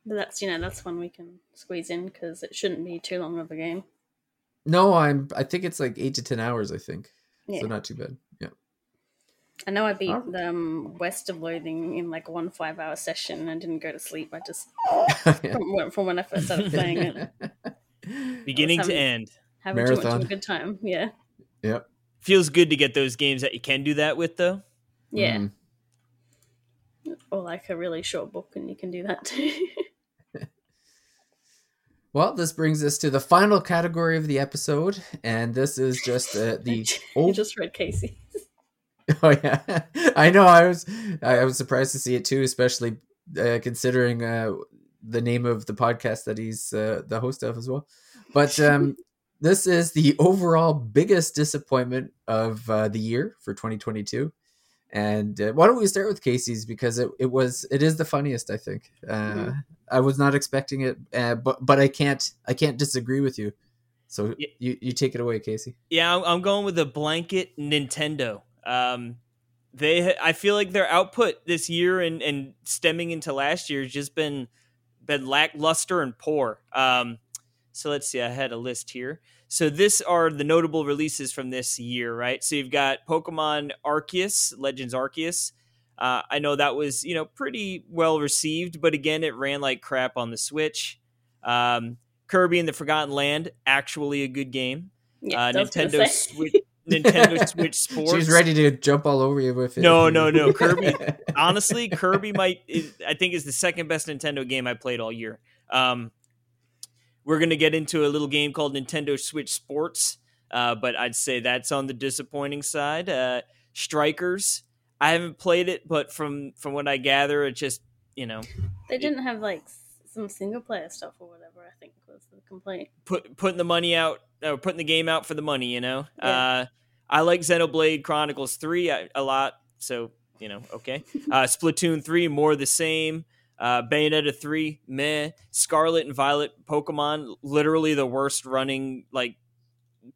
That's you know that's one we can squeeze in because it shouldn't be too long of a game. No, I'm. I think it's like eight to ten hours. I think yeah. so, not too bad. Yeah. I know I beat oh. the um, West of Loathing in like one five-hour session and I didn't go to sleep. I just yeah. from, from when I first started playing it, beginning having, to end, having Marathon. too much of a good time. Yeah. Yep. Feels good to get those games that you can do that with, though. Yeah. Mm. Or like a really short book, and you can do that too. Well, this brings us to the final category of the episode, and this is just uh, the old... You just read Casey. Oh, yeah. I know. I was I was surprised to see it, too, especially uh, considering uh, the name of the podcast that he's uh, the host of as well. But um, this is the overall biggest disappointment of uh, the year for twenty twenty-two. And uh, why don't we start with Casey's because it, it was it is the funniest, I think. Uh, mm-hmm. I was not expecting it, uh, but but I can't I can't disagree with you. So yeah. you, you take it away, Casey. Yeah, I'm going with a blanket Nintendo. Um, they I feel like their output this year and, and stemming into last year has just been been lackluster and poor. Um, so let's see. I had a list here. So this are the notable releases from this year, right? So you've got Pokemon Arceus, Legends Arceus. Uh, I know that was, you know, pretty well received, but again, it ran like crap on the Switch. Um, Kirby and the Forgotten Land, actually a good game. Yeah, uh, Nintendo Switch, Nintendo Switch Sports. She's ready to jump all over you with it. No, no, no. Kirby, honestly, Kirby might, is, I think, is the second best Nintendo game I played all year. Um, We're going to get into a little game called Nintendo Switch Sports, uh, but I'd say that's on the disappointing side. Uh, Strikers, I haven't played it, but from, from what I gather, it just, you know. They didn't it, have, like, some single-player stuff or whatever, I think was the complaint. Put, putting the money out, or putting the game out for the money, you know. Yeah. Uh, I like Xenoblade Chronicles three a, a lot, so, you know, okay. Uh, Splatoon three, more the same. Uh, Bayonetta three, meh. Scarlet and Violet Pokemon, literally the worst running, like,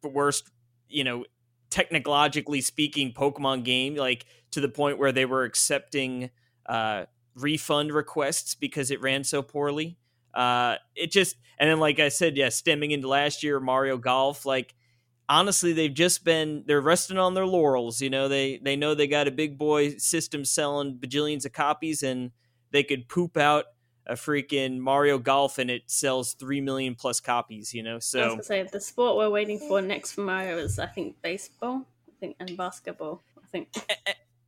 worst, you know, technologically speaking Pokemon game, like, to the point where they were accepting uh, refund requests because it ran so poorly. Uh, it just, and then, like I said, yeah, stemming into last year, Mario Golf, like, honestly, they've just been, they're resting on their laurels, you know, they, they know they got a big boy system selling bajillions of copies, and they could poop out a freaking Mario Golf and it sells three million plus copies, you know? So I was gonna say, the sport we're waiting for next for Mario is, I think, baseball I think, and basketball, I think.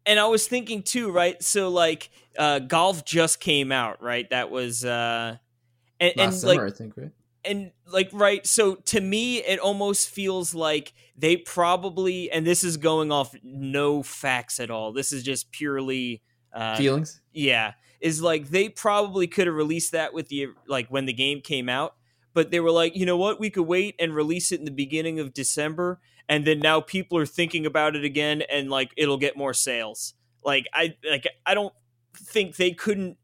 And I was thinking too, right? So like uh, golf just came out, right? That was... Uh, and, Last and, summer, like, I think, right? And like, right. So to me, it almost feels like they probably, and this is going off no facts at all. This is just purely... Uh, Feelings? Yeah. Is like they probably could have released that with the like when the game came out, but they were like, you know what, we could wait and release it in the beginning of December, and then now people are thinking about it again, and like it'll get more sales. Like I like I don't think they couldn't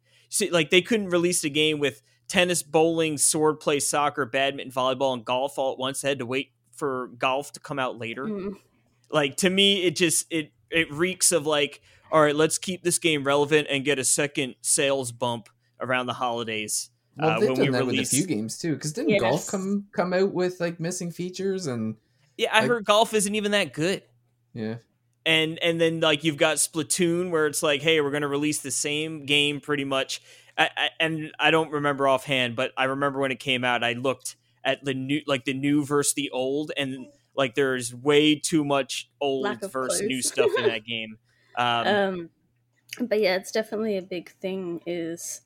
like they couldn't release a game with tennis, bowling, swordplay, soccer, badminton, volleyball, and golf all at once. They had to wait for golf to come out later. Mm. Like, to me, it just it it reeks of like, all right, let's keep this game relevant and get a second sales bump around the holidays. Well, uh, they've when done we that release... with a few games too, because didn't yes. golf come come out with like missing features and yeah, I like... heard golf isn't even that good. Yeah. And and then like you've got Splatoon where it's like, hey, we're going to release the same game pretty much. I, I, and I don't remember offhand, but I remember when it came out, I looked at the new, like the new versus the old, and like there's way too much old versus clothes. New stuff in that game. Um, um, but yeah, it's definitely a big thing. Is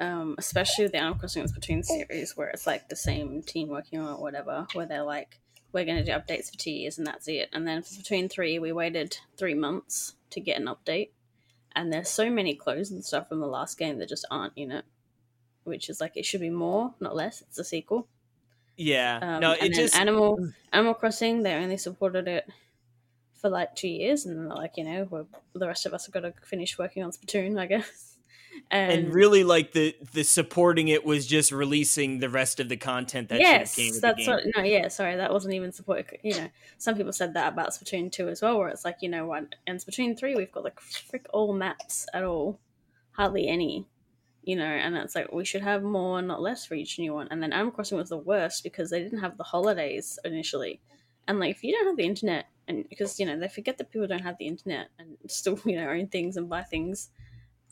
um, especially the Animal Crossing Between series, where it's like the same team working on it, whatever, where they're like, we're going to do updates for two years and that's it. And then for Between three, we waited three months to get an update. And there's so many clothes and stuff from the last game that just aren't in it, which is like, it should be more, not less. It's a sequel. Yeah. Um, no, it just... Animal, Animal Crossing, they only supported it for like two years. And they're like, you know, we're, the rest of us have got to finish working on Splatoon, I guess. And, and really, like, the, the supporting it was just releasing the rest of the content that yes, came with that's the game. What, no, yeah, sorry, that wasn't even support. You know, some people said that about Splatoon two as well, where it's like, you know what, and Splatoon three, we've got, like, frick all maps at all. Hardly any, you know, and it's like, we should have more, not less for each new one. And then Animal Crossing was the worst because they didn't have the holidays initially. And, like, if you don't have the internet, and because, you know, they forget that people don't have the internet and still, you know, own things and buy things.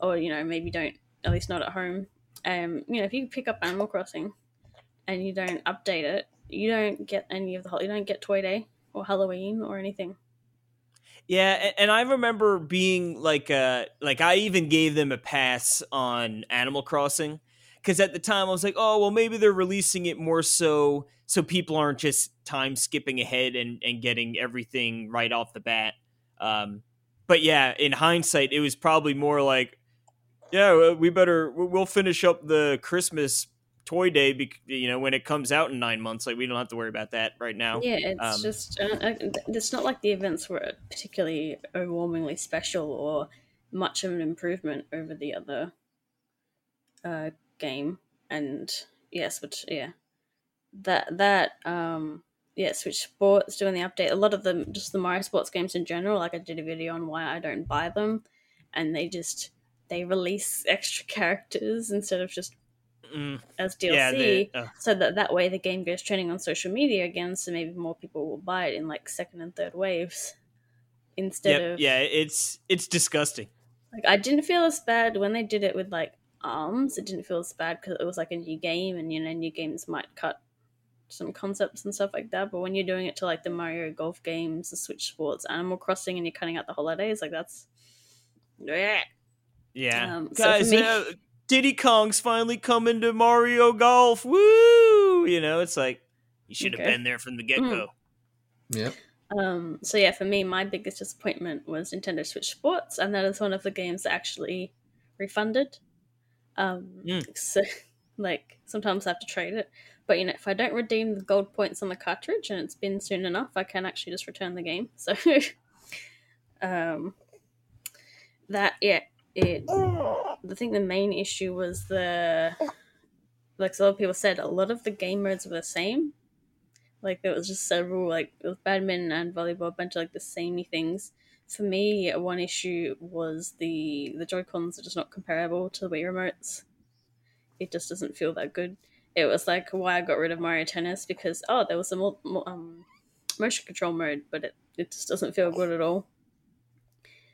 Or, you know, maybe don't, at least not at home. Um, you know, if you pick up Animal Crossing and you don't update it, you don't get any of the whole, you don't get Toy Day or Halloween or anything. Yeah, and I remember being like, uh, like I even gave them a pass on Animal Crossing because at the time I was like, oh, well, maybe they're releasing it more so so people aren't just time skipping ahead and, and getting everything right off the bat. Um, but yeah, in hindsight, it was probably more like, yeah, we better, we'll finish up the Christmas Toy Day, bec- you know, when it comes out in nine months. Like, we don't have to worry about that right now. Yeah, it's um, just, uh, it's not like the events were particularly overwhelmingly special or much of an improvement over the other uh, game. And, yes, which, yeah, that, that, um, yeah, Switch Sports doing the update. A lot of them, just the Mario Sports games in general, like I did a video on why I don't buy them, and they just... they release extra characters instead of just mm. as D L C, yeah, they, uh. so that that way the game goes trending on social media again, so maybe more people will buy it in like second and third waves instead yep. of... Yeah, it's it's disgusting. Like, I didn't feel as bad when they did it with like ARMS. It didn't feel as bad because it was like a new game, and you know, new games might cut some concepts and stuff like that, but when you're doing it to like the Mario Golf games, the Switch Sports, Animal Crossing, and you're cutting out the holidays, like that's... yeah. Yeah, um, guys, so me- now Diddy Kong's finally coming to Mario Golf. Woo! You know, it's like you should have okay. been there from the get go. Mm. Yep. Um. So yeah, for me, my biggest disappointment was Nintendo Switch Sports, and that is one of the games that actually refunded. Um. Mm. So, like, sometimes I have to trade it, but you know, if I don't redeem the gold points on the cartridge and it's been soon enough, I can actually just return the game. So, um, that yeah. It, I think the main issue was the, like a lot of people said, a lot of the game modes were the same. Like, there was just several, like, it was badminton and volleyball, a bunch of, like, the samey things. For me, one issue was the, the Joy-Cons are just not comparable to the Wii remotes. It just doesn't feel that good. It was, like, why I got rid of Mario Tennis, because, oh, there was a more, more, um, motion control mode, but it, it just doesn't feel good at all.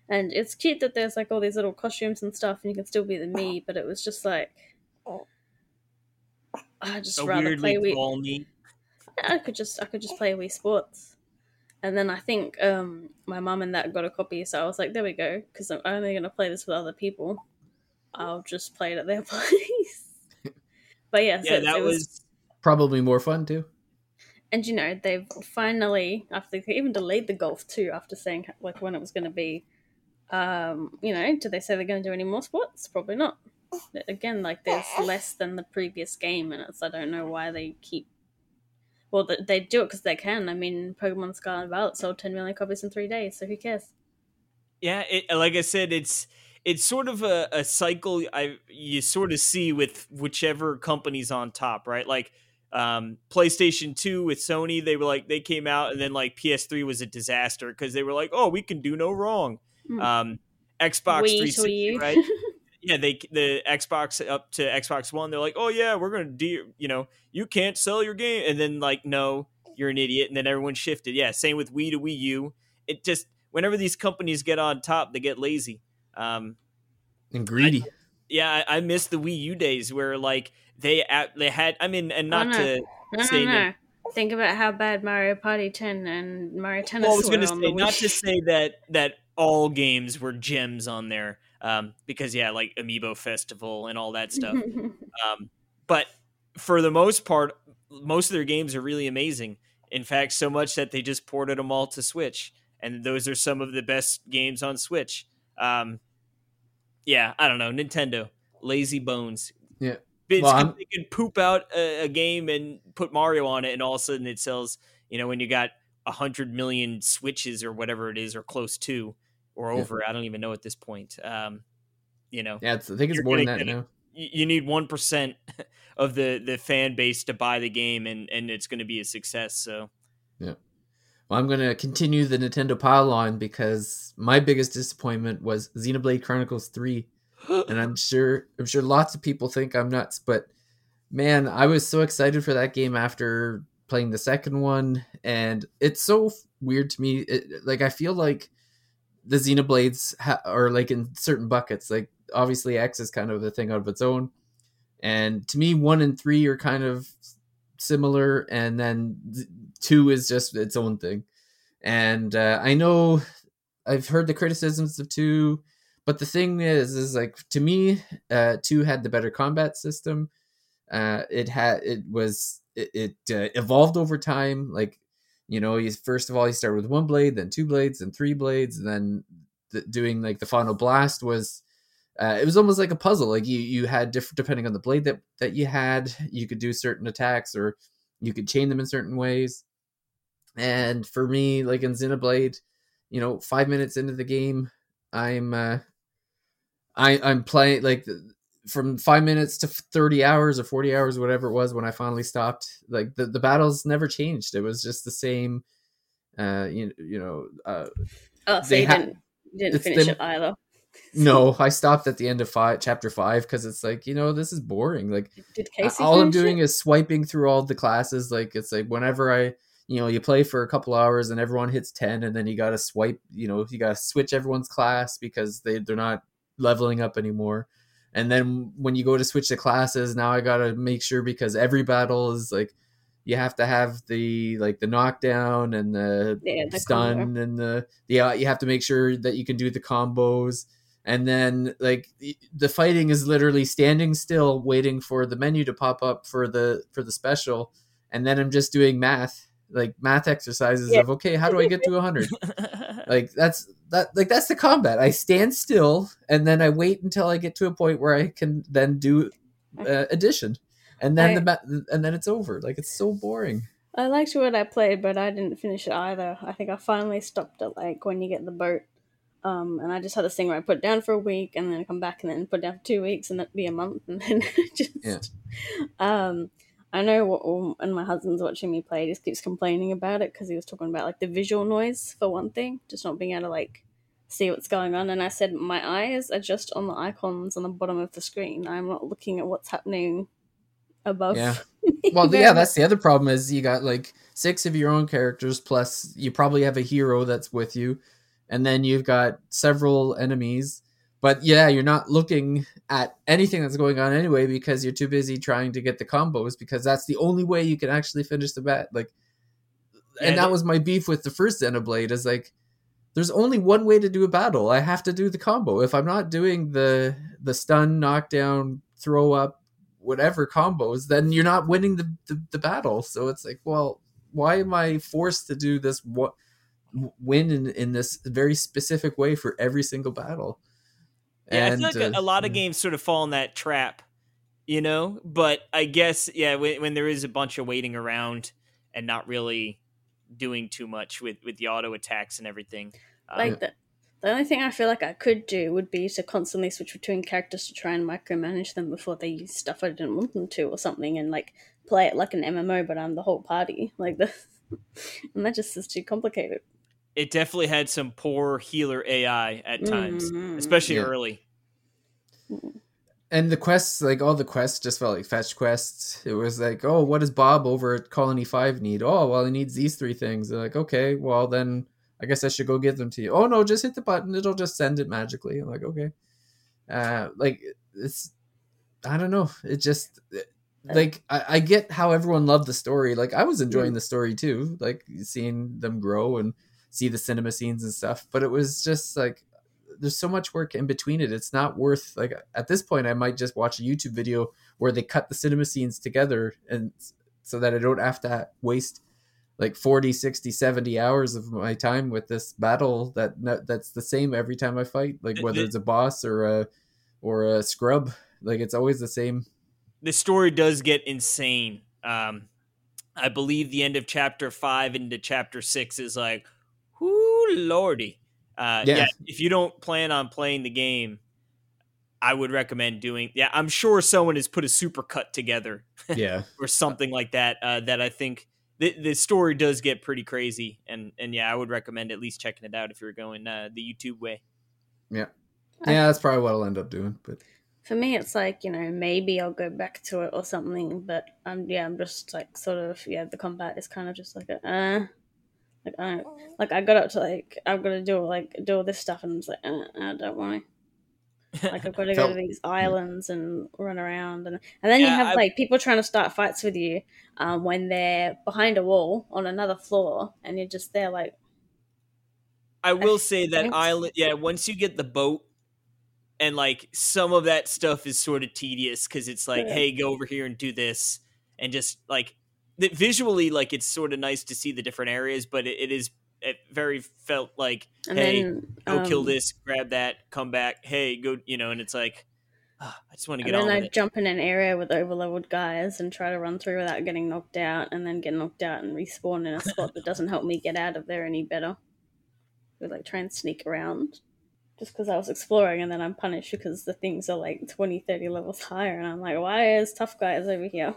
And it's cute that there's, like, all these little costumes and stuff, and you can still be the Mii, but it was just, like, I just so rather play Wii. I could just, I could just play Wii Sports. And then I think um, my mum and that got a copy, so I was like, there we go, because I'm only going to play this with other people. I'll just play it at their place. But, yeah, yeah so that it was... was... probably more fun, too. And, you know, they've finally, after they even delayed the golf, too, after saying, like, when it was going to be... Um, you know, do they say they're going to do any more sports? Probably not. Again, like, there's less than the previous game, and it's, I don't know why they keep... Well, they do it because they can. I mean, Pokemon Scarlet and Violet sold ten million copies in three days, so who cares? Yeah, it, like I said, it's it's sort of a, a cycle I you sort of see with whichever company's on top, right? Like, um, PlayStation two with Sony, they were like, they came out, and then like P S three was a disaster because they were like, oh, we can do no wrong. Mm. Um, Xbox Wait, three sixty, right? Yeah, they the Xbox up to Xbox One, they're like, oh yeah, we're gonna do, you know, you can't sell your game, and then like, no, you're an idiot, and then everyone shifted. Yeah, same with Wii to Wii U. It just, whenever these companies get on top, they get lazy um, and greedy. I, yeah, I, I miss the Wii U days where like they they had. I mean, and not oh, no. to no, say no. no. Think about how bad Mario Party ten and Mario Tennis. Well, I was going to say not to say that that all games were gems on there, um, because yeah, like Amiibo Festival and all that stuff. um, but for the most part, most of their games are really amazing. In fact, so much that they just ported them all to Switch, and those are some of the best games on Switch. Um, yeah, I don't know, Nintendo, lazy bones. Yeah. Well, they could poop out a, a game and put Mario on it, and all of a sudden it sells, you know, when you got one hundred million Switches or whatever it is, or close to, or over. Yeah. I don't even know at this point. Um, you know. Yeah, it's, I think it's more than that gonna, now. You need one percent of the, the fan base to buy the game, and, and it's going to be a success. So, yeah. Well, I'm going to continue the Nintendo pile on, because my biggest disappointment was Xenoblade Chronicles three. And I'm sure, I'm sure lots of people think I'm nuts, but man, I was so excited for that game after playing the second one. And it's so weird to me. It, like, I feel like the Xenoblades ha- are like in certain buckets. Like, obviously X is kind of a thing out of its own. And to me, one and three are kind of similar. And then two is just its own thing. And uh, I know I've heard the criticisms of two. But the thing is, is like, to me, uh, two had the better combat system. Uh, it had, it was, it, it uh, evolved over time. Like, you know, you, first of all, you start with one blade, then two blades, and three blades, and then the, doing like the final blast was, uh, it was almost like a puzzle. Like you, you had different, depending on the blade that, that you had, you could do certain attacks, or you could chain them in certain ways. And for me, like in Xenoblade, you know, five minutes into the game, I'm, uh, I, I'm playing like from five minutes to thirty hours or forty hours, whatever it was when I finally stopped. Like the, the battles never changed. It was just the same. Uh, you, you know. Uh, oh, so you ha- didn't, didn't finish they, it either. No, I stopped at the end of five, chapter five, because it's like, you know, this is boring. Like, did Casey all I'm doing it? Is swiping through all the classes. Like, it's like whenever I, you know, you play for a couple hours and everyone hits ten, and then you got to swipe, you know, you got to switch everyone's class because they, they're not leveling up anymore. And then when you go to switch the classes, now I gotta make sure, because every battle is like you have to have the like the knockdown and the, yeah, the stun combo. And the yeah you have to make sure that you can do the combos. And then like the fighting is literally standing still waiting for the menu to pop up for the for the special. And then I'm just doing math like math exercises yeah. of okay, how do I get to one hundred? Like that's that like that's the combat. I stand still and then I wait until I get to a point where I can then do uh, addition, and then I, the ma- and then it's over. Like it's so boring. I liked what I played, but I didn't finish it either. I think I finally stopped at like when you get the boat, um, and I just had this thing where I put it down for a week and then I come back and then put it down for two weeks and that'd be a month and then just yeah. um. I know what, and my husband's watching me play. He just keeps complaining about it because he was talking about like the visual noise for one thing, just not being able to like see what's going on. And I said, my eyes are just on the icons on the bottom of the screen. I'm not looking at what's happening above. Yeah. Well, yeah, that's the other problem is you got like six of your own characters, plus you probably have a hero that's with you. And then you've got several enemies. But yeah, you're not looking at anything that's going on anyway because you're too busy trying to get the combos, because that's the only way you can actually finish the bat. Like, yeah, and that was my beef with the first Xenoblade is like, there's only one way to do a battle. I have to do the combo. If I'm not doing the the stun, knockdown, throw up, whatever combos, then you're not winning the, the, the battle. So it's like, well, why am I forced to do this wo- win in, in this very specific way for every single battle? Yeah, and, I feel like uh, a, a lot of games sort of fall in that trap, you know? But I guess, yeah, when, when there is a bunch of waiting around and not really doing too much with, with the auto attacks and everything. Um, like, the, the only thing I feel like I could do would be to constantly switch between characters to try and micromanage them before they use stuff I didn't want them to or something, and, like, play it like an M M O, but I'm the whole party like this. And that just is too complicated. It definitely had some poor healer A I at times, mm-hmm. especially yeah. early. And the quests, like all the quests just felt like fetch quests. It was like, oh, what does Bob over at Colony five need? Oh, well, he needs these three things. They're like, okay, well, then I guess I should go give them to you. Oh, no, just hit the button. It'll just send it magically. I'm like, okay. Uh, like, it's, I don't know. It just... It, Like, I, I get how everyone loved the story. Like, I was enjoying the story, too. Like, seeing them grow and see the cinema scenes and stuff. But it was just, like, there's so much work in between it. It's not worth, like, at this point, I might just watch a YouTube video where they cut the cinema scenes together and so that I don't have to waste, like, forty, sixty, seventy hours of my time with this battle that that's the same every time I fight. Like, whether it's a boss or a, or a scrub. Like, it's always the same. The story does get insane. Um, I believe the end of chapter five into chapter six is like, whoo, lordy. Uh, yeah. yeah. If you don't plan on playing the game, I would recommend doing. Yeah. I'm sure someone has put a super cut together yeah, or something like that. Uh, that I think th- the story does get pretty crazy. And, and yeah, I would recommend at least checking it out if you're going uh, the YouTube way. Yeah. Yeah. That's probably what I'll end up doing, but. For me, it's like, you know, maybe I'll go back to it or something, but um, yeah, I'm just like sort of, yeah, the combat is kind of just like, a, uh, like, I don't, like I got up to like, I've got to do like, do all this stuff and I'm just like, uh, I don't want to, like I've got to go to these islands and run around. And, and then yeah, you have I... like people trying to start fights with you um, when they're behind a wall on another floor and you're just there like. I will say that island, yeah, once you get the boat, and, like, some of that stuff is sort of tedious because it's like, yeah. hey, go over here and do this. And just, like, the, visually, like, it's sort of nice to see the different areas, but it, it is it very felt like, and hey, then, go um, kill this, grab that, come back. Hey, go, you know, and it's like, oh, I just want to get on with it. And then I jump in an area with overleveled guys and try to run through without getting knocked out and then get knocked out and respawn in a spot that doesn't help me get out of there any better. We, like, try and sneak around. Just because I was exploring and then I'm punished because the things are like twenty, thirty levels higher. And I'm like, why is tough guys over here?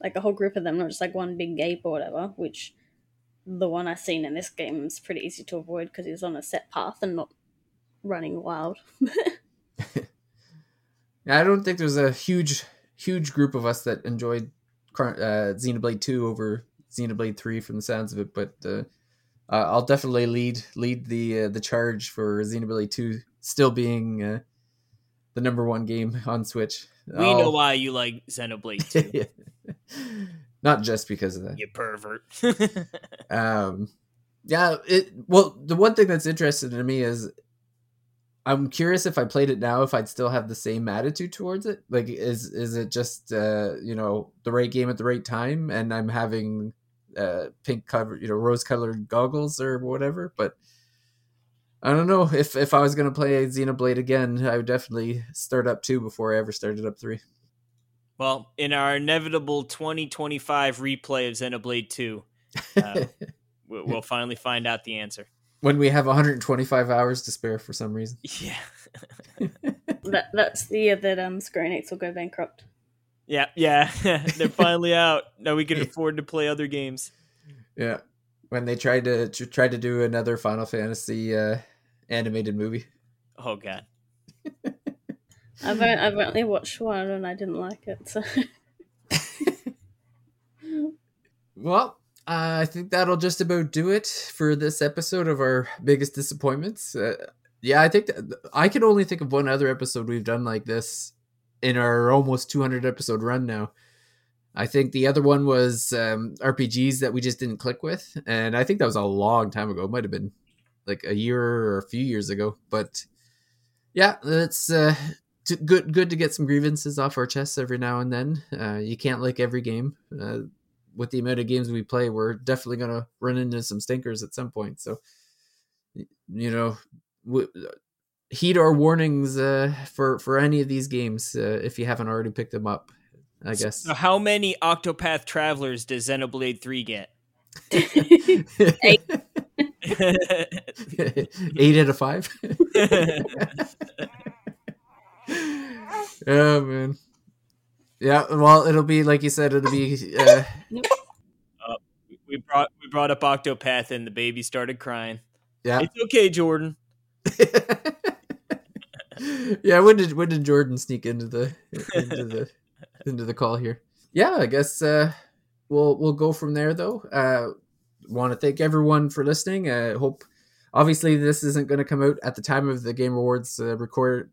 Like a whole group of them, not just like one big ape or whatever, which the one I've seen in this game is pretty easy to avoid because he's on a set path and not running wild. I don't think there's a huge, huge group of us that enjoyed uh, Xenoblade two over Xenoblade three from the sounds of it, but... Uh... Uh, I'll definitely lead lead the uh, the charge for Xenoblade two still being uh, the number one game on Switch. We I'll... know why you like Xenoblade two. Yeah. Not just because of that. You pervert. um, yeah. It, well, the one thing that's interesting to me is I'm curious if I played it now, if I'd still have the same attitude towards it. Like, is is it just uh, you know, the right game at the right time, and I'm having. Uh, pink covered, you know, rose-colored goggles or whatever. But I don't know if if I was going to play Xenoblade again, I would definitely start up two before I ever started up three. Well, in our inevitable twenty twenty-five replay of Xenoblade two, uh, we'll, we'll finally find out the answer when we have one hundred twenty-five hours to spare for some reason. Yeah, that, that's the year that um Square Enix will go bankrupt. Yeah, yeah, they're finally out. Now we can afford to play other games. Yeah, when they tried to, to try to do another Final Fantasy uh, animated movie. Oh God, I've only, I've only watched one and I didn't like it. So, well, uh, I think that'll just about do it for this episode of our biggest disappointments. Uh, yeah, I think that, I can only think of one other episode we've done like this. In our almost two hundred episode run now. I think the other one was um, R P Gs that we just didn't click with. And I think that was a long time ago. It might have been like a year or a few years ago. But yeah, it's uh, t- good good to get some grievances off our chests every now and then. Uh, you can't like every game. Uh, with the amount of games we play, we're definitely going to run into some stinkers at some point. So, you know... W- Heed our warnings uh, for, for any of these games uh, if you haven't already picked them up, I guess. So how many Octopath Travelers does Xenoblade three get? Eight. Eight out of five? Oh, man. Yeah, well, it'll be like you said. It'll be. Uh... Uh, we brought we brought up Octopath, and the baby started crying. Yeah, it's okay, Jordan. Yeah, when did when did Jordan sneak into the into the into the call here? Yeah, I guess uh, we'll we'll go from there though. Uh, want to thank everyone for listening. I uh, hope. Obviously, this isn't going to come out at the time of the Game Awards uh, record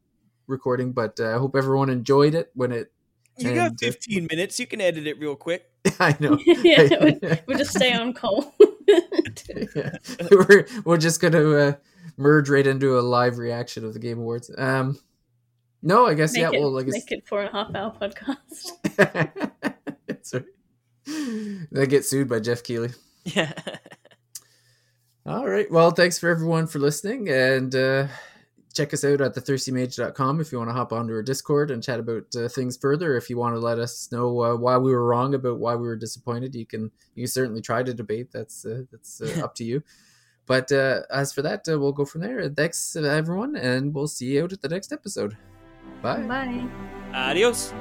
recording, but I uh, hope everyone enjoyed it when it. You and, got fifteen uh, minutes. You can edit it real quick. I know. Yeah, we'll, we'll just stay on call. Yeah. We're we're just going to uh, merge right into a live reaction of the Game Awards. Um, no, I guess make yeah. It, well, like make it four and a half hour podcast. Sorry. They get sued by Jeff Keighley. Yeah. All right. Well, thanks for everyone for listening, and uh, check us out at the thirsty mage dot com if you want to hop onto our Discord and chat about uh, things further. If you want to let us know uh, why we were wrong about why we were disappointed, you can you can certainly try to debate. That's uh, that's uh, up to you. But uh, as for that, uh, we'll go from there. Thanks, everyone, and we'll see you out at the next episode. Bye. Bye. Adios.